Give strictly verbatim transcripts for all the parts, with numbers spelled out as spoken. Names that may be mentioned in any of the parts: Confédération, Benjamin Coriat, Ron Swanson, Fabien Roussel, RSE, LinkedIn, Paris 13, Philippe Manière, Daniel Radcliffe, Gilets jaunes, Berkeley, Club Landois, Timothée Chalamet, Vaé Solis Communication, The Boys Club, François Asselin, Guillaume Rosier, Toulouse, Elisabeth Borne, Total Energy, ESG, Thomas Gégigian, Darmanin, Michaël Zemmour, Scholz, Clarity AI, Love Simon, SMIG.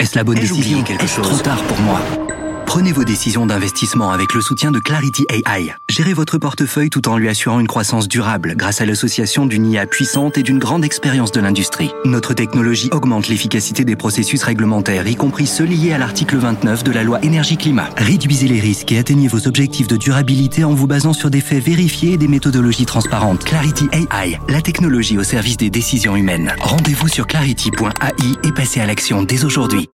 Est-ce la bonne décision ? quelque chose ? Trop tard pour moi. Prenez vos décisions d'investissement avec le soutien de Clarity A I. Gérez votre portefeuille tout en lui assurant une croissance durable grâce à l'association d'une I A puissante et d'une grande expérience de l'industrie. Notre technologie augmente l'efficacité des processus réglementaires, y compris ceux liés à l'article vingt-neuf de la loi Énergie-Climat. Réduisez les risques et atteignez vos objectifs de durabilité en vous basant sur des faits vérifiés et des méthodologies transparentes. Clarity A I, la technologie au service des décisions humaines. Rendez-vous sur clarity point a i et passez à l'action dès aujourd'hui.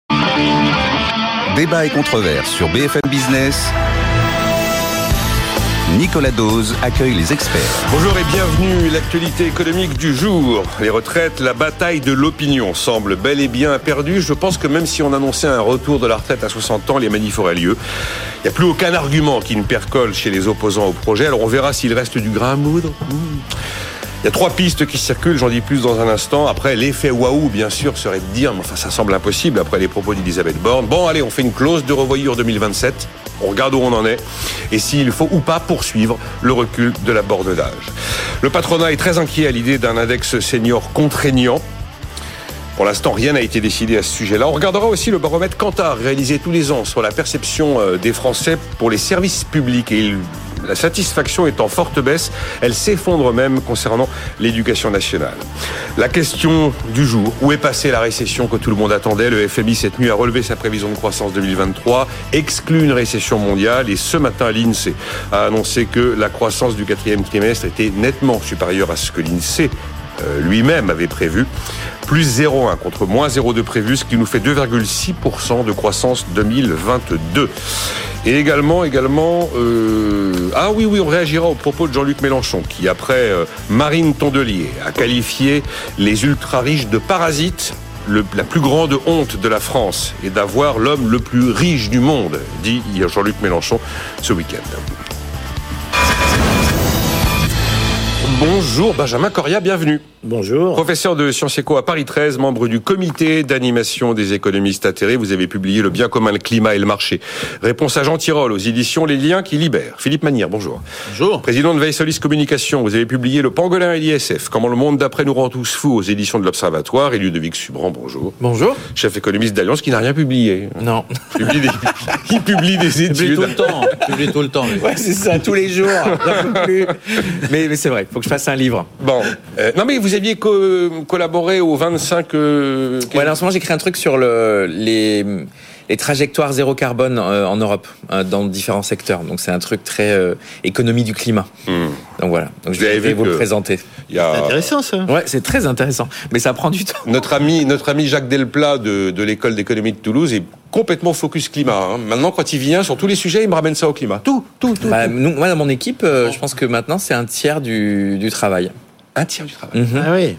Débat et controverse sur B F M Business. Nicolas Doze accueille les experts. Bonjour et bienvenue. L'actualité économique du jour. Les retraites, la bataille de l'opinion semble bel et bien perdue. Je pense que même si on annonçait un retour de la retraite à soixante ans, les manifs auraient lieu. Il n'y a plus aucun argument qui ne percole chez les opposants au projet. Alors on verra s'il reste du grain à moudre. Mmh. Il y a trois pistes qui circulent, j'en dis plus dans un instant. Après, l'effet waouh, bien sûr, serait de dire, mais enfin, ça semble impossible après les propos d'Elisabeth Borne. Bon, allez, on fait une clause de revoyure deux mille vingt-sept. On regarde où on en est et s'il faut ou pas poursuivre le recul de la borne d'âge. Le patronat est très inquiet à l'idée d'un index senior contraignant. Pour l'instant, rien n'a été décidé à ce sujet-là. On regardera aussi le baromètre Kantar, réalisé tous les ans sur la perception des Français pour les services publics. Et il... La satisfaction est en forte baisse, elle s'effondre même concernant l'éducation nationale. La question du jour, où est passée la récession que tout le monde attendait ? Le F M I cette nuit a relevé sa prévision de croissance deux mille vingt-trois, exclut une récession mondiale et ce matin l'INSEE a annoncé que la croissance du quatrième trimestre était nettement supérieure à ce que l'INSEE euh, lui-même avait prévu. Plus zéro virgule un contre moins zéro virgule deux prévu, ce qui nous fait deux virgule six pour cent de croissance deux mille vingt-deux. Et également, également, euh... ah oui, oui, on réagira aux propos de Jean-Luc Mélenchon, qui après euh, Marine Tondelier a qualifié les ultra-riches de parasites. Le, la plus grande honte de la France est d'avoir l'homme le plus riche du monde, dit Jean-Luc Mélenchon ce week-end. Bonjour Benjamin Coriat, bienvenue. Bonjour. Professeur de Sciences Éco à Paris treize, membre du comité d'animation des économistes atterrés. Vous avez publié Le bien commun, le climat et le marché. Réponse à Jean Tirole aux éditions Les liens qui libèrent. Philippe Manière, bonjour. Bonjour. Président de Vaé Solis Communication, vous avez publié Le pangolin et l'I S F, Comment le monde d'après nous rend tous fous aux éditions de l'Observatoire. Et Ludovic Subran, bonjour. Bonjour. Chef économiste d'Alliance qui n'a rien publié. Non. Il publie des, il publie des études. Publie tout le temps. Publie tout le temps. Mais... Ouais, c'est ça, tous les jours. Plus. Mais, mais c'est vrai, faut que je fasse un livre. Bon. Euh, non, mais vous Vous aviez co- collaboré aux vingt-cinq... Euh... Ouais, en ce moment, j'ai créé un truc sur le, les, les trajectoires zéro carbone euh, en Europe, euh, dans différents secteurs. Donc, c'est un truc très euh, économie du climat. Mmh. Donc, voilà. Donc, je vais vous le présenter. Y a... C'est intéressant, ça. Ouais, c'est très intéressant. Mais ça prend du temps. Notre ami, notre ami Jacques Delpla de, de l'École d'économie de Toulouse est complètement focus climat. Hein. Maintenant, quand il vient sur tous les sujets, il me ramène ça au climat. Tout, tout, tout. Bah, tout. Nous, moi, dans mon équipe, euh, je pense que maintenant, c'est un tiers du, du travail. Un tiers du travail. Mm-hmm. Ah oui.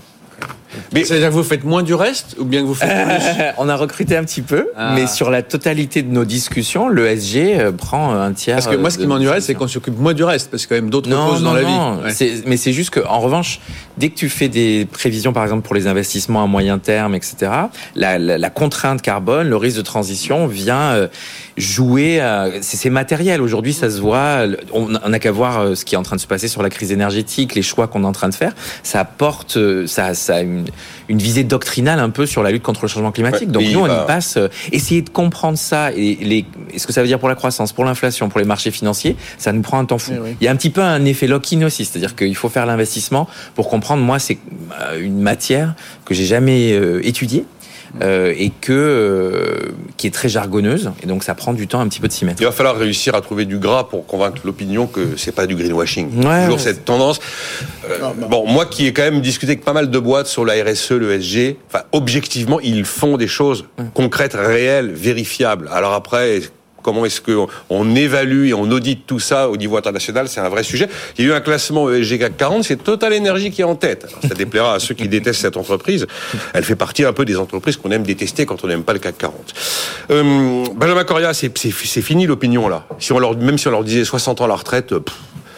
Mais c'est-à-dire que vous faites moins du reste ou bien que vous faites plus? On a recruté un petit peu, ah. mais sur la totalité de nos discussions, l'E S G prend un tiers. Parce que moi, ce qui m'ennuie, c'est qu'on s'occupe moins du reste, parce qu'il y a quand même d'autres non, causes non, dans non. la vie. Ouais. C'est, mais c'est juste qu'en revanche, dès que tu fais des prévisions, par exemple, pour les investissements à moyen terme, et cetera, la, la, la contrainte carbone, le risque de transition vient jouer. À, c'est, c'est matériel. Aujourd'hui, ça se voit. On n'a qu'à voir ce qui est en train de se passer sur la crise énergétique, les choix qu'on est en train de faire. Ça porte. Ça, ça a une une visée doctrinale un peu sur la lutte contre le changement climatique. Donc nous, on y passe. Euh, essayer de comprendre ça et les, et ce que ça veut dire pour la croissance, pour l'inflation, pour les marchés financiers, ça nous prend un temps fou. Oui, oui. Il y a un petit peu un effet lock-in aussi, c'est-à-dire qu'il faut faire l'investissement pour comprendre. Moi, c'est une matière que j'ai jamais euh, étudiée. Euh, et que euh, qui est très jargonneuse et donc ça prend du temps un petit peu de s'y mettre. Il va falloir réussir à trouver du gras pour convaincre l'opinion que c'est pas du greenwashing. Ouais, toujours ouais. cette tendance. Euh, non, non. Bon, moi qui ai quand même discuté avec pas mal de boîtes sur la R S E, l'E S G, enfin objectivement ils font des choses ouais. concrètes, réelles, vérifiables. Alors après. Comment est-ce qu'on évalue et on audite tout ça au niveau international ? C'est un vrai sujet. Il y a eu un classement E S G C A C quarante, c'est Total Energy qui est en tête. Alors, ça déplaira à ceux qui détestent cette entreprise. Elle fait partie un peu des entreprises qu'on aime détester quand on n'aime pas le C A C quarante. Euh, Benjamin Coriat, c'est, c'est, c'est fini l'opinion là. Si on leur, même si on leur disait soixante ans à la retraite, pff,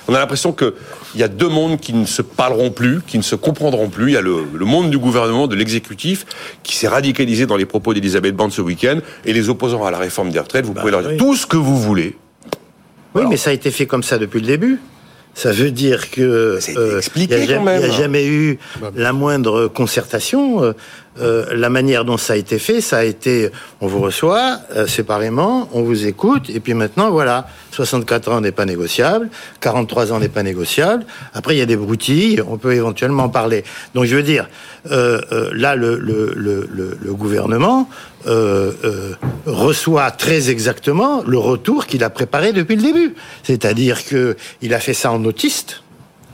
on a l'impression qu'il y a deux mondes qui ne se parleront plus, qui ne se comprendront plus. Il y a le, le monde du gouvernement, de l'exécutif, qui s'est radicalisé dans les propos d'Elisabeth Borne ce week-end, et les opposants à la réforme des retraites, vous bah, pouvez leur dire oui. tout ce que vous voulez. Oui, alors, mais ça a été fait comme ça depuis le début. ça veut dire que euh, il n'y a, a jamais eu la moindre concertation. Euh, la manière dont ça a été fait, ça a été, on vous reçoit euh, séparément, on vous écoute, et puis maintenant, voilà, soixante-quatre ans n'est pas négociable, quarante-trois ans n'est pas négociable, après il y a des broutilles, on peut éventuellement en parler. Donc je veux dire, euh, euh, là, le, le, le, le, le gouvernement euh, euh, reçoit très exactement le retour qu'il a préparé depuis le début. C'est-à-dire qu'il a fait ça en autiste,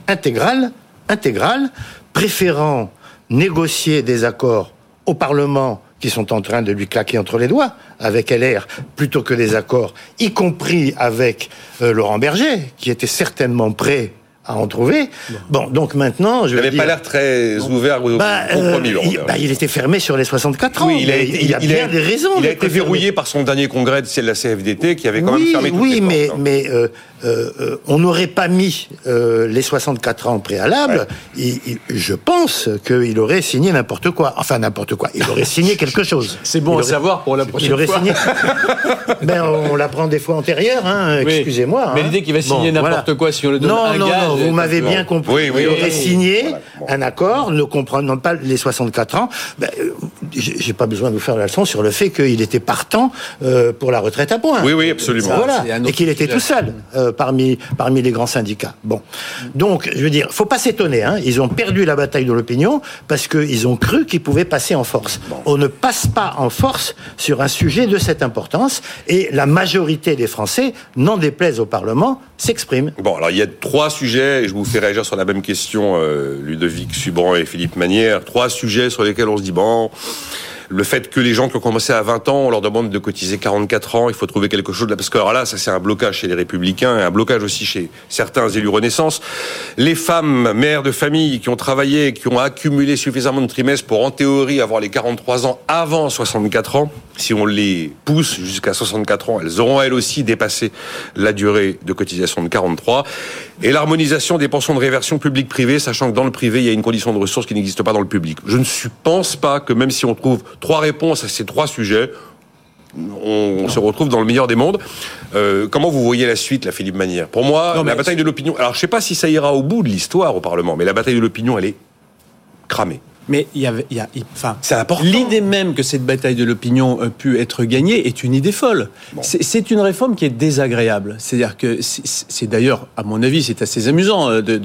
intégral, intégral, préférant négocier des accords au Parlement qui sont en train de lui claquer entre les doigts avec L R, plutôt que des accords, y compris avec euh, Laurent Berger, qui était certainement prêt à en trouver. Bon, donc maintenant, je il n'avait dire... pas l'air très ouvert aux bah, compromis. Euh, il, bah, il était fermé sur les soixante-quatre ans. Oui, il a, été, il, il a il bien a, des raisons. Il a été verrouillé fermé. Par son dernier congrès de la C F D T, qui avait quand oui, même fermé toutes oui, les portes. Oui, mais, mais euh, euh, on n'aurait pas mis euh, les soixante-quatre ans préalables. Ouais. Il, il, je pense qu'il aurait signé n'importe quoi. Enfin, n'importe quoi. Il aurait signé quelque chose. C'est bon il à aurait, savoir pour la prochaine il aurait fois. Signé... ben, on l'apprend des fois antérieures, hein, oui. excusez-moi. Mais hein. l'idée qu'il va signer bon, n'importe voilà. quoi si on le donne non, un non, gage... Non, vous m'avez bien compris. Oui, oui, il aurait oui, signé oui, oui. Voilà. un accord, ne comprenant pas les soixante-quatre ans. Ben, j'ai pas besoin de vous faire la leçon sur le fait qu'il était partant euh, pour la retraite à point. Oui, oui, absolument. Ça, voilà. Et qu'il était tout seul euh, parmi, parmi les grands syndicats. Bon. Donc, je veux dire, faut pas s'étonner. Hein. Ils ont perdu la bataille de l'opinion parce qu'ils ont cru qu'ils pouvaient passer en force. Bon. On ne passe pas en force sur un sujet de cette importance et la majorité des Français, n'en déplaise au Parlement, s'expriment. Bon, alors il y a trois sujets. Et je vous fais réagir sur la même question, euh, Ludovic Subran et Philippe Manière. Trois sujets sur lesquels on se dit, bon, le fait que les gens qui ont commencé à vingt ans, on leur demande de cotiser quarante-quatre ans, il faut trouver quelque chose là, parce que alors là, ça c'est un blocage chez les Républicains, et un blocage aussi chez certains élus Renaissance. Les femmes, mères de famille, qui ont travaillé, qui ont accumulé suffisamment de trimestres pour, en théorie, avoir les quarante-trois ans avant soixante-quatre ans, si on les pousse jusqu'à soixante-quatre ans, elles auront elles aussi dépassé la durée de cotisation de quarante-trois. Et l'harmonisation des pensions de réversion public-privé, sachant que dans le privé, il y a une condition de ressources qui n'existe pas dans le public. Je ne pense pas que même si on trouve trois réponses à ces trois sujets, on se retrouve dans le meilleur des mondes. Euh, comment vous voyez la suite, là, Philippe Manière ? Pour moi, non, la bataille de l'opinion... Alors, je ne sais pas si ça ira au bout de l'histoire au Parlement, mais la bataille de l'opinion, elle est cramée. Mais il y a, il y a, enfin, c'est important. L'idée même que cette bataille de l'opinion a pu être gagnée est une idée folle. Bon. C'est, c'est une réforme qui est désagréable. C'est-à-dire que c'est, c'est d'ailleurs, à mon avis, c'est assez amusant de, de,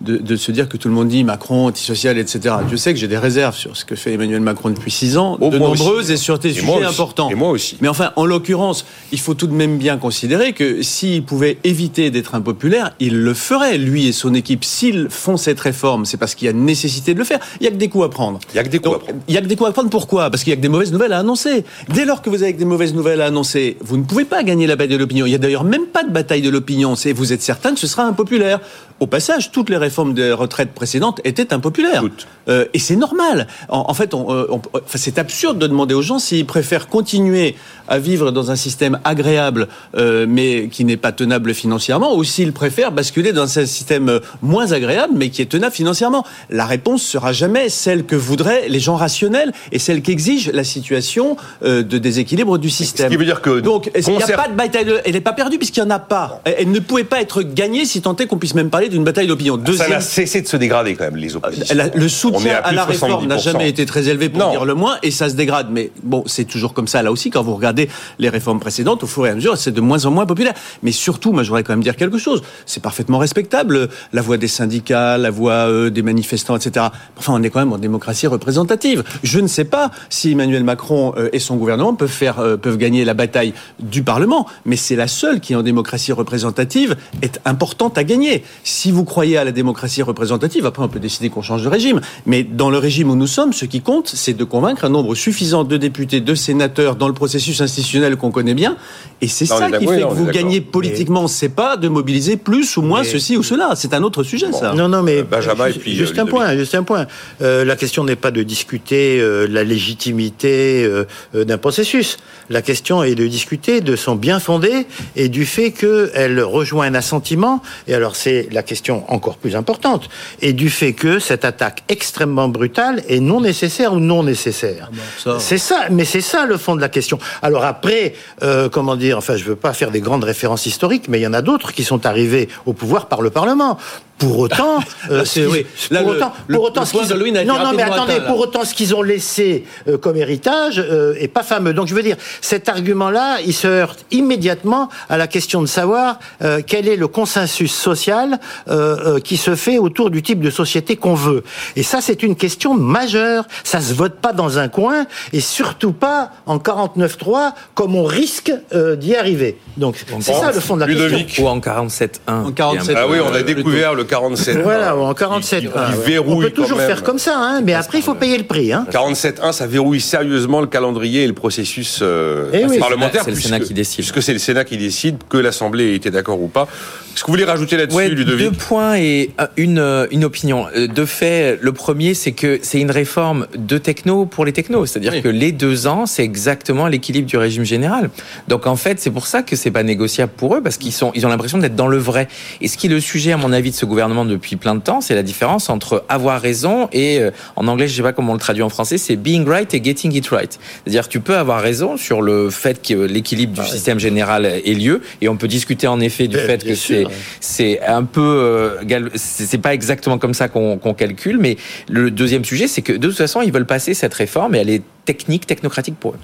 de, de se dire que tout le monde dit Macron, antisocial, et cetera. Dieu sait que j'ai des réserves sur ce que fait Emmanuel Macron depuis six ans, oh, de nombreuses aussi. Et sur des sujets importants. Et moi aussi. Mais enfin, en l'occurrence, il faut tout de même bien considérer que s'il pouvait éviter d'être impopulaire, il le ferait, lui et son équipe. S'ils font cette réforme, c'est parce qu'il y a nécessité de le faire. Il y a que des coups à prendre. Il n'y a que des coups Donc, à prendre. Il n'y a que des coups à prendre. Pourquoi ? Parce qu'il n'y a que des mauvaises nouvelles à annoncer. Dès lors que vous avez que des mauvaises nouvelles à annoncer, vous ne pouvez pas gagner la bataille de l'opinion. Il n'y a d'ailleurs même pas de bataille de l'opinion. C'est, vous êtes certain que ce sera impopulaire. Au passage, toutes les réformes des retraites précédentes étaient impopulaires. Euh, et c'est normal. En, en fait, on, on, on, c'est absurde de demander aux gens s'ils préfèrent continuer à vivre dans un système agréable euh, mais qui n'est pas tenable financièrement ou s'ils préfèrent basculer dans un système moins agréable mais qui est tenable financièrement. La réponse sera jamais celle que voudraient les gens rationnels et celle qu'exige la situation euh, de déséquilibre du système. Ce qui veut dire que... Donc, concert... il n'y a pas de bataille de... Elle n'est pas perdue puisqu'il n'y en a pas. Elle ne pouvait pas être gagnée si tant est qu'on puisse même parler d'une bataille d'opinion. Deuxième... Ça a cessé de se dégrader quand même, les oppositions. La, le soutien à, à la réforme n'a jamais été très élevé pour non. dire le moins, et ça se dégrade. Mais bon, c'est toujours comme ça, là aussi, quand vous regardez les réformes précédentes, au fur et à mesure, c'est de moins en moins populaire. Mais surtout, moi, je voudrais quand même dire quelque chose. C'est parfaitement respectable, la voix des syndicats, la voix euh, des manifestants, et cetera. Enfin, on est quand même en démocratie représentative. Je ne sais pas si Emmanuel Macron euh, et son gouvernement peuvent, faire, euh, peuvent gagner la bataille du Parlement, mais c'est la seule qui, en démocratie représentative, est importante à gagner. Si vous croyez à la démocratie représentative, après on peut décider qu'on change de régime. Mais dans le régime où nous sommes, ce qui compte, c'est de convaincre un nombre suffisant de députés, de sénateurs dans le processus institutionnel qu'on connaît bien. Et c'est non, ça qui fait non, que vous gagnez politiquement. Mais... C'est pas de mobiliser plus ou moins mais... ceci ou cela. C'est un autre sujet, bon. ça. Non, non, mais euh, Benjamin, juste, et puis, juste, euh, un point, juste un point. Euh, la la question n'est pas de discuter euh, la légitimité euh, d'un processus. La question est de discuter de son bien fondé et du fait qu'elle rejoint un assentiment, et alors c'est la question encore plus importante, et du fait que cette attaque extrêmement brutale est non nécessaire ou non nécessaire. Ah bon, ça... C'est ça, mais c'est ça le fond de la question. Alors après, euh, comment dire, enfin je ne veux pas faire des grandes références historiques, mais il y en a d'autres qui sont arrivés au pouvoir par le Parlement. Pour autant, euh, c'est, oui. Là, pour le, autant, le, pour autant ce qu'ils ont, non, non, mais attendez, atteint, pour autant ce qu'ils ont laissé euh, comme héritage euh, est pas fameux. Donc je veux dire, cet argument-là, il se heurte immédiatement à la question de savoir euh, quel est le consensus social euh, euh, qui se fait autour du type de société qu'on veut. Et ça, c'est une question majeure. Ça se vote pas dans un coin et surtout pas en quarante-neuf trois comme on risque euh, d'y arriver. Donc on c'est pense, ça le fond de la Ludovic. Question. Ou en quarante-sept un. En quarante-sept un. Ah oui, on a découvert le quarante-sept un. Voilà, en quarante-sept un. On peut toujours faire comme ça, hein, mais après, il faut payer le prix. Hein. quarante-sept un, ça verrouille sérieusement le calendrier et le processus euh, et oui, parlementaire. C'est le Sénat qui décide. Puisque c'est le Sénat qui décide, que l'Assemblée était d'accord ou pas. Est-ce que vous voulez rajouter là-dessus, ouais, Ludovic ? Deux points et une, une opinion. De fait, le premier, c'est que c'est une réforme de techno pour les technos. C'est-à-dire oui. que les deux ans, c'est exactement l'équilibre du régime général. Donc, en fait, c'est pour ça que c'est pas négociable pour eux, parce qu'ils sont, ils ont l'impression d'être dans le vrai. Et ce qui est le sujet, à mon avis, de ce gouvernement depuis plein de temps, c'est la différence entre avoir raison et, euh, en anglais, je sais pas comment on le traduit en français, c'est being right et getting it right. C'est-à-dire, tu peux avoir raison sur le fait que l'équilibre du système général ait lieu, et on peut discuter en effet du fait que c'est, c'est un peu, euh, c'est pas exactement comme ça qu'on, qu'on calcule, mais le deuxième sujet, c'est que de toute façon, ils veulent passer cette réforme et elle est technique, technocratique pour eux.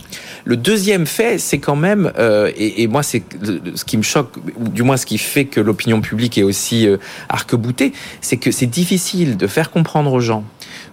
Le deuxième fait, c'est quand même, euh, et, et moi c'est ce qui me choque, du moins ce qui fait que l'opinion publique est aussi euh, arc-boutée, c'est que c'est difficile de faire comprendre aux gens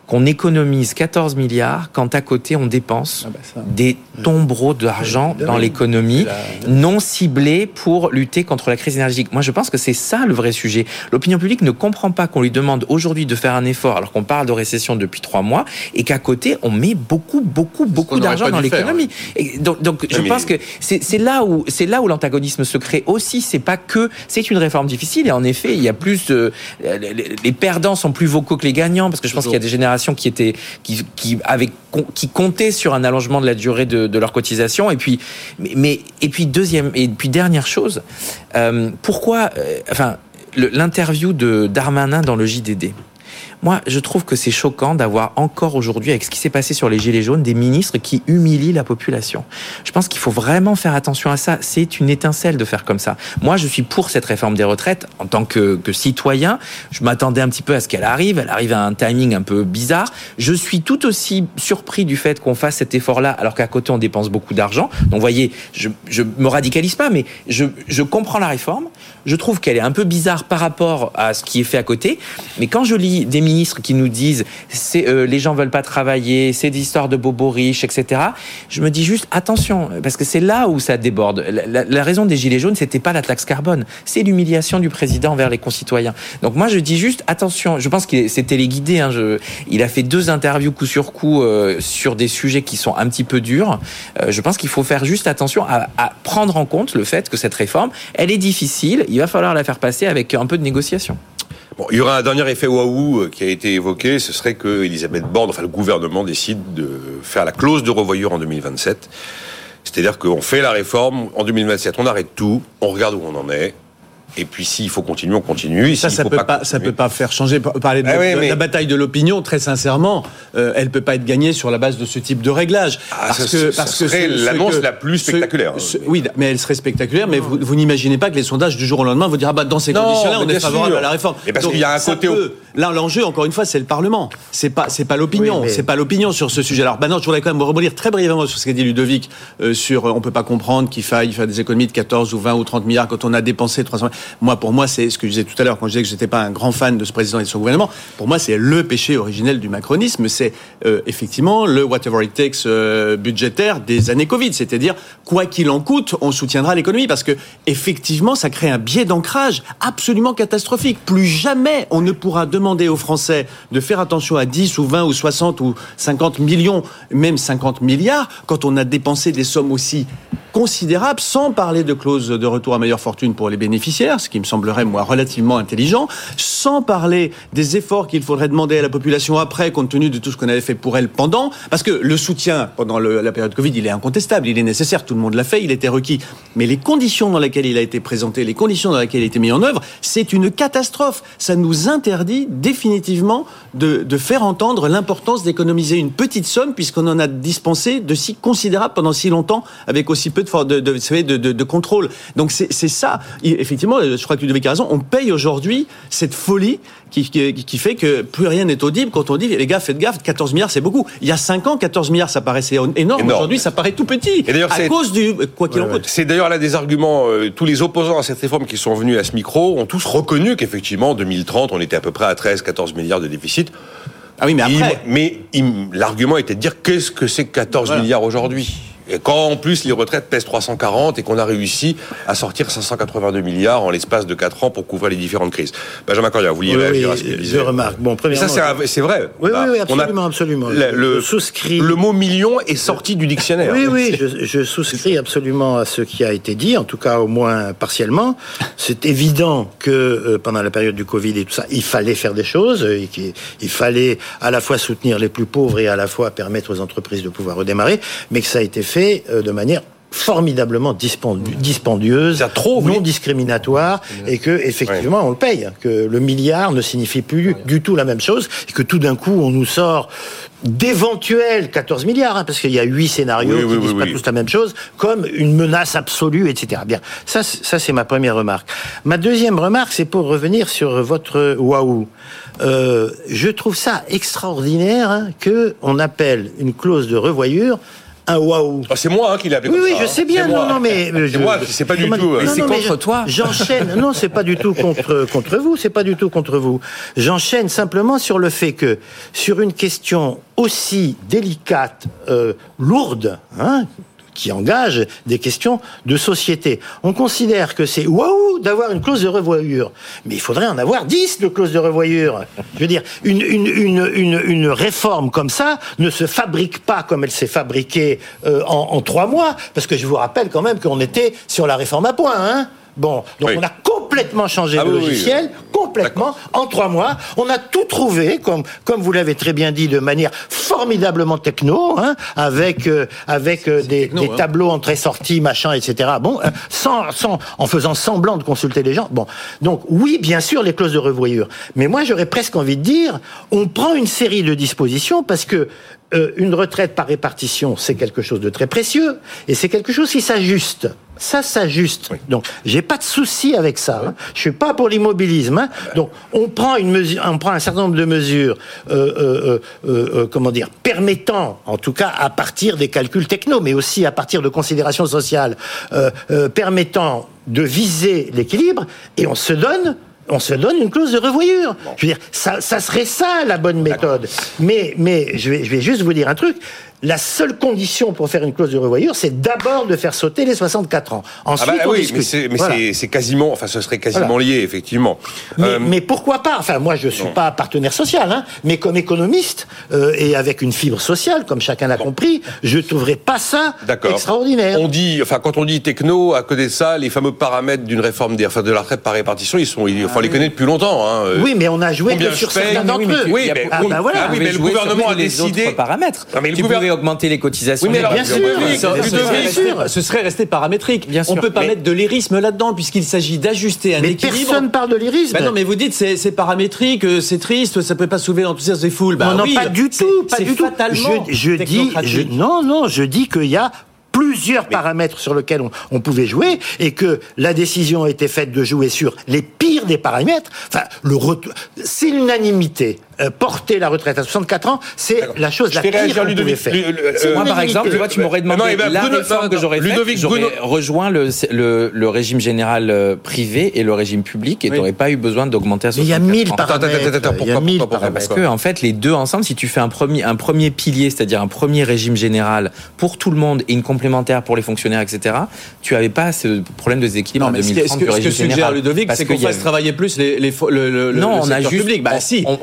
qu'on économise quatorze milliards quand à côté on dépense ah bah ça, des tombereaux d'argent de dans l'économie la... non ciblés pour lutter contre la crise énergétique. Moi je pense que c'est ça le vrai sujet. L'opinion publique ne comprend pas qu'on lui demande aujourd'hui de faire un effort alors qu'on parle de récession depuis trois mois et qu'à côté on met beaucoup, beaucoup, beaucoup d'argent dans l'économie. Et donc donc je mais... pense que c'est, c'est, là où, c'est là où l'antagonisme se crée aussi. C'est pas que c'est une réforme difficile et en effet il y a plus de, les perdants sont plus vocaux que les gagnants parce que je pense qu'il y a des générations qui étaient qui qui avaient qui comptaient sur un allongement de la durée de, de leur cotisation et puis mais et puis deuxième et puis dernière chose euh, pourquoi euh, enfin le, l'interview de Darmanin dans le J D D. Moi, je trouve que c'est choquant d'avoir encore aujourd'hui, avec ce qui s'est passé sur les Gilets jaunes, des ministres qui humilient la population. Je pense qu'il faut vraiment faire attention à ça. C'est une étincelle de faire comme ça. Moi, je suis pour cette réforme des retraites. En tant que, que citoyen, je m'attendais un petit peu à ce qu'elle arrive. Elle arrive à un timing un peu bizarre. Je suis tout aussi surpris du fait qu'on fasse cet effort-là, alors qu'à côté, on dépense beaucoup d'argent. Donc, vous voyez, je je me radicalise pas, mais je, je comprends la réforme. Je trouve qu'elle est un peu bizarre par rapport à ce qui est fait à côté. Mais quand je lis des ministres qui nous disent c'est, euh, les gens veulent pas travailler, c'est des histoires de bobos riches, et cetera. Je me dis juste attention, parce que c'est là où ça déborde. La, la, la raison des Gilets jaunes, c'était pas la taxe carbone, c'est l'humiliation du président envers les concitoyens. Donc moi, je dis juste attention. Je pense qu'il s'est téléguidé. Hein, je, il a fait deux interviews coup sur coup euh, sur des sujets qui sont un petit peu durs. Euh, je pense qu'il faut faire juste attention à, à prendre en compte le fait que cette réforme, elle est difficile. Il va falloir la faire passer avec un peu de négociation. Bon, il y aura un dernier effet waouh qui a été évoqué, ce serait que Elisabeth Borne, enfin le gouvernement, décide de faire la clause de revoyure en deux mille vingt-sept. C'est-à-dire qu'on fait la réforme en deux mille vingt-sept, on arrête tout, on regarde où on en est. Et puis s'il faut continuer, on continue. Et ça, ça peut pas, pas ça peut pas faire changer. Parler de, ah oui, de mais... la bataille de l'opinion, très sincèrement, euh, elle peut pas être gagnée sur la base de ce type de réglage. Ah, parce ça, que ça parce serait que ce, l'annonce ce que, la plus spectaculaire. Ce, mais... Oui, mais elle serait spectaculaire. Mais vous, vous n'imaginez pas que les sondages du jour au lendemain vous diront ah bah dans ces non, conditions-là, on est favorable sûr. À la réforme. Et parce Donc, qu'il y a un côté peut, au... là l'enjeu encore une fois, c'est le Parlement. C'est pas c'est pas l'opinion, oui, mais... c'est pas l'opinion sur ce sujet. Alors maintenant, je voudrais quand même rebondir très brièvement sur ce qu'a dit Ludovic euh, sur on peut pas comprendre qu'il faille faire des économies de quatorze ou vingt ou trente milliards quand on a dépensé trois cents. Moi, pour moi, c'est ce que je disais tout à l'heure quand je disais que je n'étais pas un grand fan de ce président et de son gouvernement. Pour moi, c'est le péché originel du macronisme. C'est euh, effectivement le whatever it takes euh, budgétaire des années Covid. C'est-à-dire, quoi qu'il en coûte, on soutiendra l'économie. Parce que, effectivement, ça crée un biais d'ancrage absolument catastrophique. Plus jamais on ne pourra demander aux Français de faire attention à dix ou vingt ou soixante ou cinquante millions, même cinquante milliards, quand on a dépensé des sommes aussi considérable, sans parler de clause de retour à meilleure fortune pour les bénéficiaires, ce qui me semblerait, moi, relativement intelligent, sans parler des efforts qu'il faudrait demander à la population après, compte tenu de tout ce qu'on avait fait pour elle pendant, parce que le soutien pendant le, la période Covid, il est incontestable, il est nécessaire, tout le monde l'a fait, il était requis. Mais les conditions dans lesquelles il a été présenté, les conditions dans lesquelles il a été mis en œuvre, c'est une catastrophe. Ça nous interdit définitivement de, de faire entendre l'importance d'économiser une petite somme, puisqu'on en a dispensé de si considérable pendant si longtemps, avec aussi peu de, de, de, de, de, de contrôle. Donc c'est, c'est ça. Et effectivement, je crois que Ludovic a raison, on paye aujourd'hui cette folie qui, qui, qui fait que plus rien n'est audible quand on dit, les gars, faites gaffe, quatorze milliards, c'est beaucoup. Il y a cinq ans, quatorze milliards, ça paraissait énorme. énorme. Aujourd'hui, ça paraît tout petit. Et d'ailleurs, à c'est... cause du quoi qu'il ouais, en coûte. C'est d'ailleurs là des arguments, euh, tous les opposants à cette réforme qui sont venus à ce micro ont tous reconnu qu'effectivement, en deux mille trente, on était à peu près à treize à quatorze milliards de déficit. Ah oui, mais après... Il, mais il, l'argument était de dire, qu'est-ce que c'est quatorze voilà. milliards aujourd'hui ? Et quand, en plus, les retraites pèsent trois cent quarante et qu'on a réussi à sortir cinq cent quatre-vingt-deux milliards en l'espace de quatre ans pour couvrir les différentes crises. Benjamin Coriat, vous vouliez oui, réagir oui, à ce qu'il disait. Je remarque. Bon, premièrement, ça, c'est, un, c'est vrai. Oui, bah, oui, oui, absolument, a, absolument. Le, le, souscrit... le mot million est sorti du dictionnaire. Oui, oui, je, je souscris absolument à ce qui a été dit, en tout cas, au moins partiellement. C'est évident que euh, pendant la période du Covid et tout ça, il fallait faire des choses. Et il fallait à la fois soutenir les plus pauvres et à la fois permettre aux entreprises de pouvoir redémarrer, mais que ça a été fait de manière formidablement dispendieuse, trop, non oui. discriminatoire, et que effectivement ouais. on le paye, que le milliard ne signifie plus ouais. du tout la même chose, et que tout d'un coup on nous sort d'éventuels quatorze milliards, hein, parce qu'il y a huit scénarios oui, qui ne oui, disent oui, pas oui. tous la même chose, comme une menace absolue, et cetera. Bien, ça, ça c'est ma première remarque. Ma deuxième remarque, c'est pour revenir sur votre waouh. Je trouve ça extraordinaire hein, que on appelle une clause de revoyure un waouh. Oh, c'est moi hein, qui l'ai appelé. Oui, comme oui, ça, je sais bien. Hein. Non, moi. non, mais je, c'est moi. C'est pas du je, tout. Non, c'est non, contre je, toi. J'enchaîne. Non, c'est pas du tout contre contre vous. C'est pas du tout contre vous. J'enchaîne simplement sur le fait que sur une question aussi délicate, euh, lourde, hein, qui engage des questions de société, on considère que c'est waouh d'avoir une clause de revoyure. Mais il faudrait en avoir dix de clauses de revoyure. Je veux dire, une, une, une, une, une réforme comme ça ne se fabrique pas comme elle s'est fabriquée euh, en, en trois mois, parce que je vous rappelle quand même qu'on était sur la réforme à points, hein. Bon, donc oui. on a complètement changé ah le oui, logiciel, oui, oui. complètement, d'accord. En trois mois. On a tout trouvé, comme, comme vous l'avez très bien dit, de manière formidablement techno, hein, avec, euh, avec euh, des, techno, des hein. tableaux entrées sorties, machin, et cetera. Bon, euh, sans, sans, en faisant semblant de consulter les gens. Bon, donc oui, bien sûr, les clauses de revoyure. Mais moi, j'aurais presque envie de dire, on prend une série de dispositions parce que euh, une retraite par répartition, c'est quelque chose de très précieux et c'est quelque chose qui s'ajuste. Ça s'ajuste. Oui. Donc, j'ai pas de souci avec ça. Oui. Hein. Je suis pas pour l'immobilisme. Hein. Ben. Donc, on prend une mesure, on prend un certain nombre de mesures, euh, euh, euh, euh, comment dire, permettant, en tout cas, à partir des calculs techno, mais aussi à partir de considérations sociales, euh, euh, permettant de viser l'équilibre, et on se donne. On se donne une clause de revoyure. Bon. Je veux dire, ça, ça serait ça la bonne méthode. Mais, mais je vais, je vais juste vous dire un truc. La seule condition pour faire une clause de revoyure, c'est d'abord de faire sauter les soixante-quatre ans. Ensuite, ah bah là, on oui, discute. Mais, c'est, mais voilà. c'est, c'est quasiment, enfin, ce serait quasiment voilà. lié, effectivement. Mais, euh... mais pourquoi pas ? Enfin, moi, je suis non. pas partenaire social, hein, mais comme économiste euh, et avec une fibre sociale, comme chacun l'a bon. compris, je trouverais pas ça D'accord. extraordinaire. On dit, enfin, quand on dit techno, à côté de ça, les fameux paramètres d'une réforme, des, enfin, de la retraite par répartition, ils sont, ah, enfin, on les connaît depuis longtemps. Hein. Oui, mais on a joué que sur certains d'entre eux. Oui, mais, ah, bah, voilà. ah, oui, mais le gouvernement a décidé. Paramètres. Non, mais le gouvernement. Augmenter les cotisations. Oui, mais alors, bien, bien sûr, bien sûr. Ce, serait resté, ce serait resté paramétrique. Bien sûr, on ne peut pas mais... mettre de lyrisme là-dedans, puisqu'il s'agit d'ajuster un mais équilibre. Mais personne ne parle de lyrisme. Bah non, mais vous dites c'est, c'est paramétrique, c'est triste, ça ne peut pas soulever l'enthousiasme des foules. Bah non, oui, non, pas du tout. Pas c'est du fatalement tout. Je, je dis, je, non, non, je dis qu'il y a plusieurs mais... paramètres sur lesquels on, on pouvait jouer et que la décision a été faite de jouer sur les pires des paramètres. Enfin, le retour, c'est l'unanimité. Euh, porter la retraite à soixante-quatre ans, c'est D'accord. la chose je la pire qu'on pouvait faire. L- l- l- moi, par exemple, tu vois, tu m'aurais demandé non, ben, la Bruno, réforme non, que j'aurais faite, j'aurais Bruno... rejoint le, le, le régime général privé et le régime public, et oui. t'aurais pas eu besoin d'augmenter à soixante-quatre ans. Mais il y a mille paramètres. Il y a mille paramètres. Parce que, en fait, les deux ensemble, si tu fais un premier, un premier pilier, c'est-à-dire un premier régime général pour tout le monde et une complémentaire pour les fonctionnaires, et cetera, tu avais pas ce problème de déséquilibre en deux mille trente du régime général. Ce que suggère Ludovic, c'est qu'on fasse travailler plus le secteur public. Non, on a juste...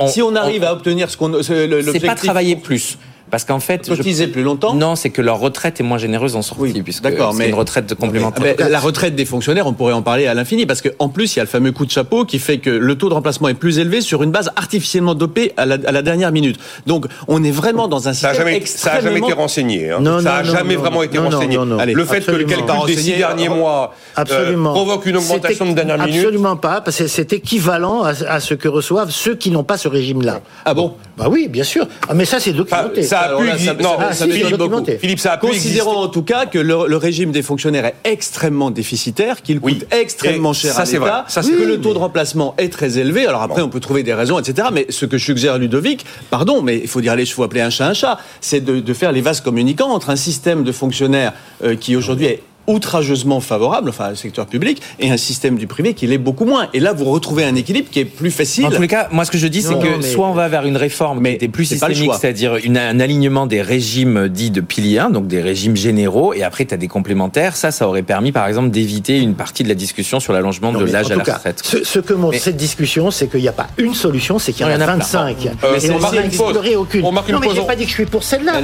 Si on a arrive à obtenir ce qu'on, l'objectif. C'est pas travailler plus. Parce qu'en fait... Cotiser je... plus longtemps ? Non, c'est que leur retraite est moins généreuse en sortie, oui, puisque c'est mais... une retraite complémentaire. Mais, mais, la retraite des fonctionnaires, on pourrait en parler à l'infini, parce qu'en plus, il y a le fameux coup de chapeau qui fait que le taux de remplacement est plus élevé sur une base artificiellement dopée à la, à la dernière minute. Donc, on est vraiment dans un système ça jamais, extrêmement... Ça n'a jamais été renseigné. Hein. Non, ça n'a jamais non, vraiment non, été non, renseigné. Non, non, non. Allez, le fait absolument. que le calcul des six derniers mois euh, provoque une augmentation de dernière minute... Absolument pas, parce que c'est équivalent à, à ce que reçoivent ceux qui n'ont pas ce régime-là. Ah bon ? Bah oui, bien sûr. Ah, mais ça, c'est documenté. Ça a pu exister. Non, ah, ça, ça, Philippe, Philippe, ça a pu exister. Considérons en tout cas que le, le régime des fonctionnaires est extrêmement déficitaire, qu'il coûte oui. extrêmement et cher ça, à l'État, ça, oui, que le taux de remplacement est très élevé. Alors après, bon. on peut trouver des raisons, et cetera. Mais ce que suggère Ludovic, pardon, mais il faut dire les chevaux appeler un chat un chat, c'est de, de faire les vases communicants entre un système de fonctionnaires euh, qui aujourd'hui est outrageusement favorable, enfin, au secteur public, et un système du privé qui l'est beaucoup moins. Et là, vous retrouvez un équilibre qui est plus facile. En tous les cas, moi, ce que je dis, c'est non, que soit on va vers une réforme mais qui est plus systémique, c'est-à-dire une, un alignement des régimes dits de pilier un, donc des régimes généraux, et après, tu as des complémentaires. Ça, ça aurait permis, par exemple, d'éviter une partie de la discussion sur l'allongement non, de l'âge à la cas, retraite. Ce, ce que montre mais... cette discussion, c'est qu'il n'y a pas une solution, c'est qu'il y en a vingt-cinq. Euh, et on va n'explorer aucune. On marque une non, mais je n'ai pas dit que je suis pour celle-là.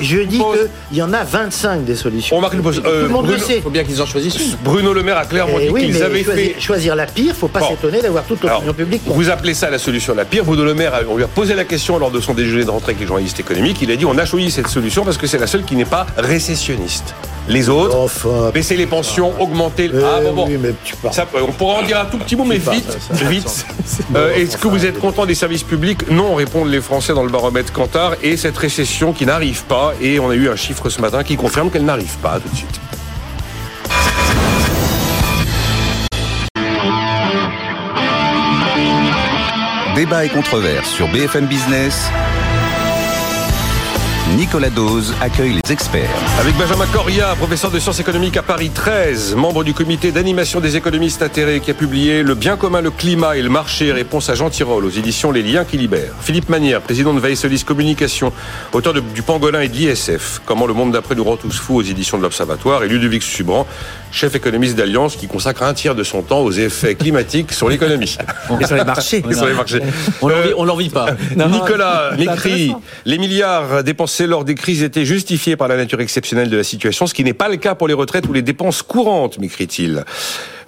Je dis qu'il y en a vingt-cinq des solutions. Euh, Tout le monde Bruno, le sait. Il faut bien qu'ils en choisissent. Bruno Le Maire a clairement dit oui, qu'ils avaient choisir, fait. Choisir la pire, faut pas bon. s'étonner d'avoir toute l'opinion publique. Bon. Vous appelez ça la solution la pire. Bruno Le Maire, on lui a posé la question lors de son déjeuner de rentrée avec les journalistes économiques. Il a dit on a choisi cette solution parce que c'est la seule qui n'est pas récessionniste. Les autres, enfin, baisser les pensions, enfin, augmenter. Euh, ah bon, bon. Oui, mais tu ça, on pourra en dire un tout petit mot, mais vite. Ça, ça, vite. Ça, ça, euh, est-ce que vous êtes content des services publics ? Non, répondent les Français dans le baromètre Kantar. Et cette récession qui n'arrive pas, et on a eu un chiffre ce matin qui confirme qu'elle n'arrive pas. À tout de suite. Débat et controverse sur B F M Business. Nicolas Doze accueille les experts. Avec Benjamin Coriat, professeur de sciences économiques à Paris treize, membre du comité d'animation des économistes atterrés qui a publié Le bien commun, le climat et le marché, réponse à Jean Tirole aux éditions Les liens qui libèrent. Philippe Manière, président de Vaé Solis Communication, auteur de, du Pangolin et de l'I S F, Comment le monde d'après nous rend tous fous aux éditions de l'Observatoire, et Ludovic Subran, chef économiste d'Alliance qui consacre un tiers de son temps aux effets climatiques sur l'économie. Et sur les marchés. Et sur les marchés. On euh, ne l'envie pas. Non, Nicolas m'écrit les milliards dépensés lors des crises étaient justifiées par la nature exceptionnelle de la situation, ce qui n'est pas le cas pour les retraites ou les dépenses courantes, m'écrit-il.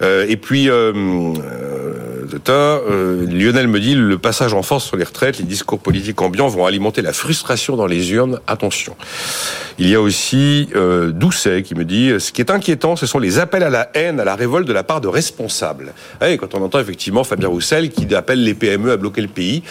Euh, et puis, euh, euh, tata, euh, Lionel me dit, le passage en force sur les retraites, les discours politiques ambiants vont alimenter la frustration dans les urnes. Attention. Il y a aussi euh, Doucet qui me dit, ce qui est inquiétant, ce sont les appels à la haine, à la révolte de la part de responsables. Et quand on entend effectivement Fabien Roussel qui appelle les P M E à bloquer le pays,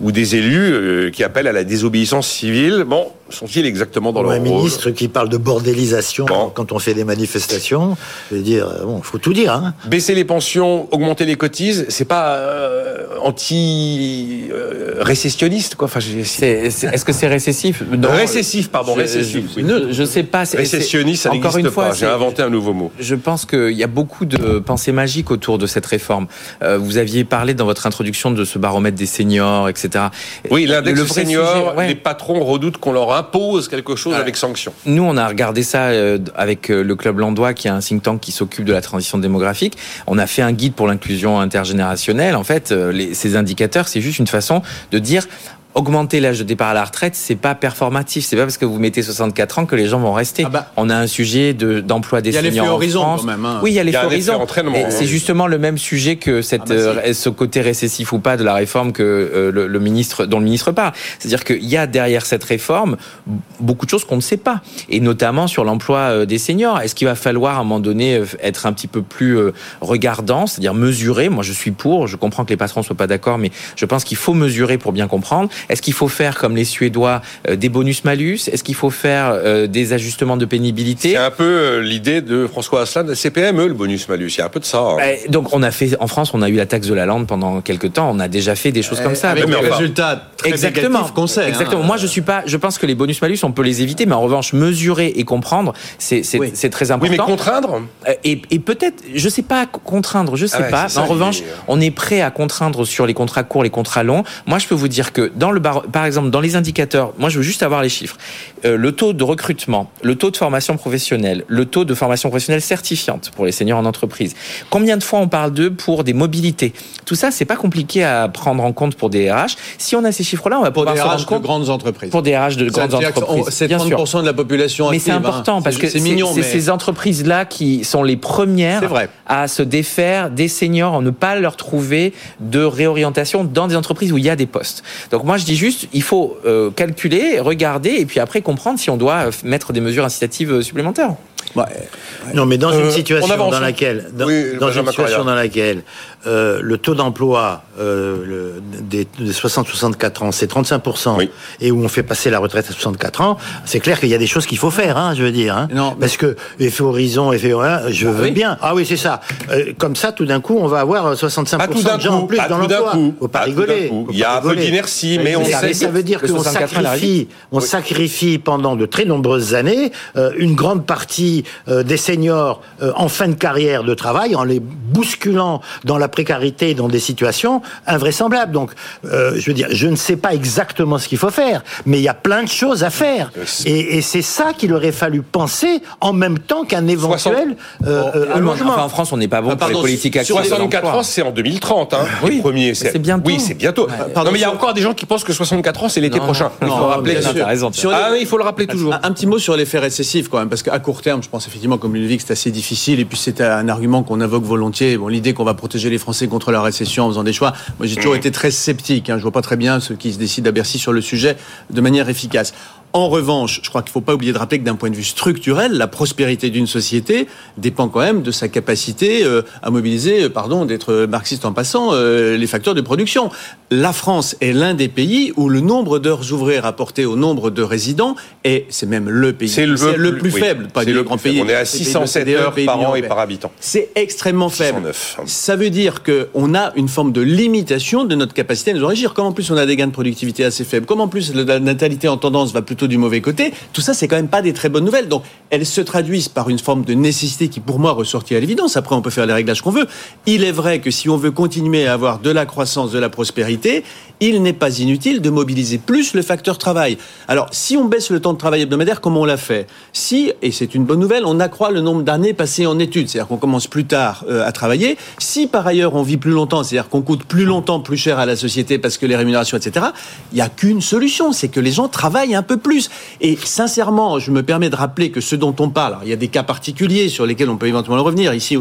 ou des élus qui appellent à la désobéissance civile. Bon, sont-ils exactement dans ou leur rôle ? Un ministre qui parle de bordélisation bon. quand on fait des manifestations. Je veux dire, bon, faut tout dire. Hein. Baisser les pensions, augmenter les cotises, c'est pas euh, anti-récessionniste, euh, quoi. Enfin, j'ai... C'est, c'est, est-ce que c'est récessif ? non, Récessif, pardon, je, récessif. Je, oui. ne, je sais pas. C'est, récessionniste, c'est, ça n'existe encore une fois, pas. J'ai inventé un nouveau mot. Je pense qu'il y a beaucoup de pensées magiques autour de cette réforme. Euh, vous aviez parlé dans votre introduction de ce baromètre des seniors, et cetera. Oui, l'index le senior, sujet, ouais. les patrons redoutent qu'on leur impose quelque chose ah, avec sanction. Nous, on a regardé ça avec le Club Landois, qui est un think tank qui s'occupe de la transition démographique. On a fait un guide pour l'inclusion intergénérationnelle. En fait, les, ces indicateurs, c'est juste une façon de dire... Augmenter l'âge de départ à la retraite, c'est pas performatif. C'est pas parce que vous mettez soixante-quatre ans que les gens vont rester. Ah bah, on a un sujet de, d'emploi des seniors en France. Il y a l'effet horizon quand même. Hein. Oui, il y a l'effet horizon. Et c'est justement le même sujet que cette, ah bah euh, ce côté récessif ou pas de la réforme que euh, le, le ministre, dont le ministre parle. C'est-à-dire qu'il y a derrière cette réforme beaucoup de choses qu'on ne sait pas, et notamment sur l'emploi des seniors. Est-ce qu'il va falloir à un moment donné être un petit peu plus regardant, c'est-à-dire mesurer ? Moi, je suis pour. Je comprends que les patrons soient pas d'accord, mais je pense qu'il faut mesurer pour bien comprendre. Est-ce qu'il faut faire, comme les Suédois, euh, des bonus-malus ? Est-ce qu'il faut faire euh, des ajustements de pénibilité ? C'est un peu euh, l'idée de François Asselin de C P M E, le bonus-malus. Il y a un peu de ça. Hein. Euh, donc, on a fait, en France, on a eu la taxe de la lande pendant quelques temps. On a déjà fait des choses euh, comme ça. Avec donc, des résultats très négatifs qu'on sait. Exactement. Hein. Moi, je suis pas. Je pense que les bonus-malus, on peut les éviter, mais en revanche, mesurer et comprendre, c'est, c'est, oui. c'est très important. Oui, mais contraindre ? Et, et peut-être, je sais pas contraindre, je sais ah ouais, pas. Ça, en revanche, est... on est prêt à contraindre sur les contrats courts, les contrats longs. Moi, je peux vous dire que dans le bar... par exemple, dans les indicateurs, moi je veux juste avoir les chiffres. Euh, le taux de recrutement, le taux de formation professionnelle, le taux de formation professionnelle certifiante pour les seniors en entreprise. Combien de fois on parle d'eux pour des mobilités? Tout ça, c'est pas compliqué à prendre en compte pour des R H. Si on a ces chiffres-là, on va pouvoir se rendre compte. Pour des R H de grandes entreprises. Pour des R H de grandes entreprises. C'est trente pour cent de la population active. Mais c'est important hein. parce que c'est, c'est, mignon, c'est mais... ces entreprises-là qui sont les premières à se défaire des seniors, en ne pas leur trouver de réorientation dans des entreprises où il y a des postes. Donc moi je dis juste, il faut euh, calculer, regarder et puis après comprendre si on doit mettre des mesures incitatives supplémentaires. Ouais. Non, mais dans euh, une situation dans laquelle, dans, oui, dans une situation dans laquelle euh, le taux d'emploi euh, le, des, des soixante à soixante-quatre ans, c'est trente-cinq pour cent, oui. et où on fait passer la retraite à soixante-quatre ans, c'est clair qu'il y a des choses qu'il faut faire, hein, je veux dire. Hein, non, parce mais... que effet horizon, effet horizon, je ah, veux oui. bien. Ah oui, c'est ça. Euh, comme ça, tout d'un coup, on va avoir soixante-cinq pour cent de gens en plus dans l'emploi. Faut pas rigoler. Il y a un peu d'inertie, mais on sait. Ça veut dire qu'on sacrifie, on sacrifie pendant de très nombreuses années une grande partie des seniors en fin de carrière de travail, en les bousculant dans la précarité, dans des situations invraisemblables. Donc, euh, je veux dire, je ne sais pas exactement ce qu'il faut faire, mais il y a plein de choses à faire. Et, et c'est ça qu'il aurait fallu penser en même temps qu'un éventuel euh, bon, euh, logement. Enfin, en France, on n'est pas bon ah, pardon, pour les politiques actives. soixante-quatre ans, c'est en deux mille trente. Hein, oui, les premiers, c'est... c'est bientôt. Oui, c'est bientôt. Ouais, pardon, non, mais il y a encore des gens qui pensent que soixante-quatre ans, c'est l'été non, prochain. Non, il faut, non, rappeler sur les... ah, il faut le rappeler toujours. Un, un petit mot sur l'effet récessif, quand même, parce qu'à court terme, je pense effectivement, comme Ludovic, c'est assez difficile. Et puis c'est un argument qu'on invoque volontiers. Bon, l'idée qu'on va protéger les Français contre la récession en faisant des choix. Moi, j'ai toujours été très sceptique. Hein. Je vois pas très bien ceux qui se décident à Bercy sur le sujet de manière efficace. En revanche, je crois qu'il ne faut pas oublier de rappeler que d'un point de vue structurel, la prospérité d'une société dépend quand même de sa capacité euh, à mobiliser, euh, pardon, d'être marxiste en passant, euh, les facteurs de production. La France est l'un des pays où le nombre d'heures ouvrées rapporté au nombre de résidents est, c'est même le pays, c'est le, c'est le plus, plus faible, oui, pas du grand pays. On est à six cent sept heures par an et par habitant. C'est extrêmement faible. six cent neuf. Ça veut dire qu'on a une forme de limitation de notre capacité à nous enrichir. Comme en plus on a des gains de productivité assez faibles, comme en plus la natalité en tendance va plutôt du mauvais côté, tout ça c'est quand même pas des très bonnes nouvelles. Donc elles se traduisent par une forme de nécessité qui pour moi ressortit à l'évidence. Après on peut faire les réglages qu'on veut. Il est vrai que si on veut continuer à avoir de la croissance, de la prospérité, il n'est pas inutile de mobiliser plus le facteur travail. Alors si on baisse le temps de travail hebdomadaire, comment on l'a fait ? Si, et c'est une bonne nouvelle, on accroît le nombre d'années passées en études, c'est-à-dire qu'on commence plus tard euh, à travailler. Si par ailleurs on vit plus longtemps, c'est-à-dire qu'on coûte plus longtemps, plus cher à la société parce que les rémunérations, et cetera, il n'y a qu'une solution, c'est que les gens travaillent un peu plus. Et sincèrement, je me permets de rappeler que ce dont on parle, il y a des cas particuliers sur lesquels on peut éventuellement revenir ici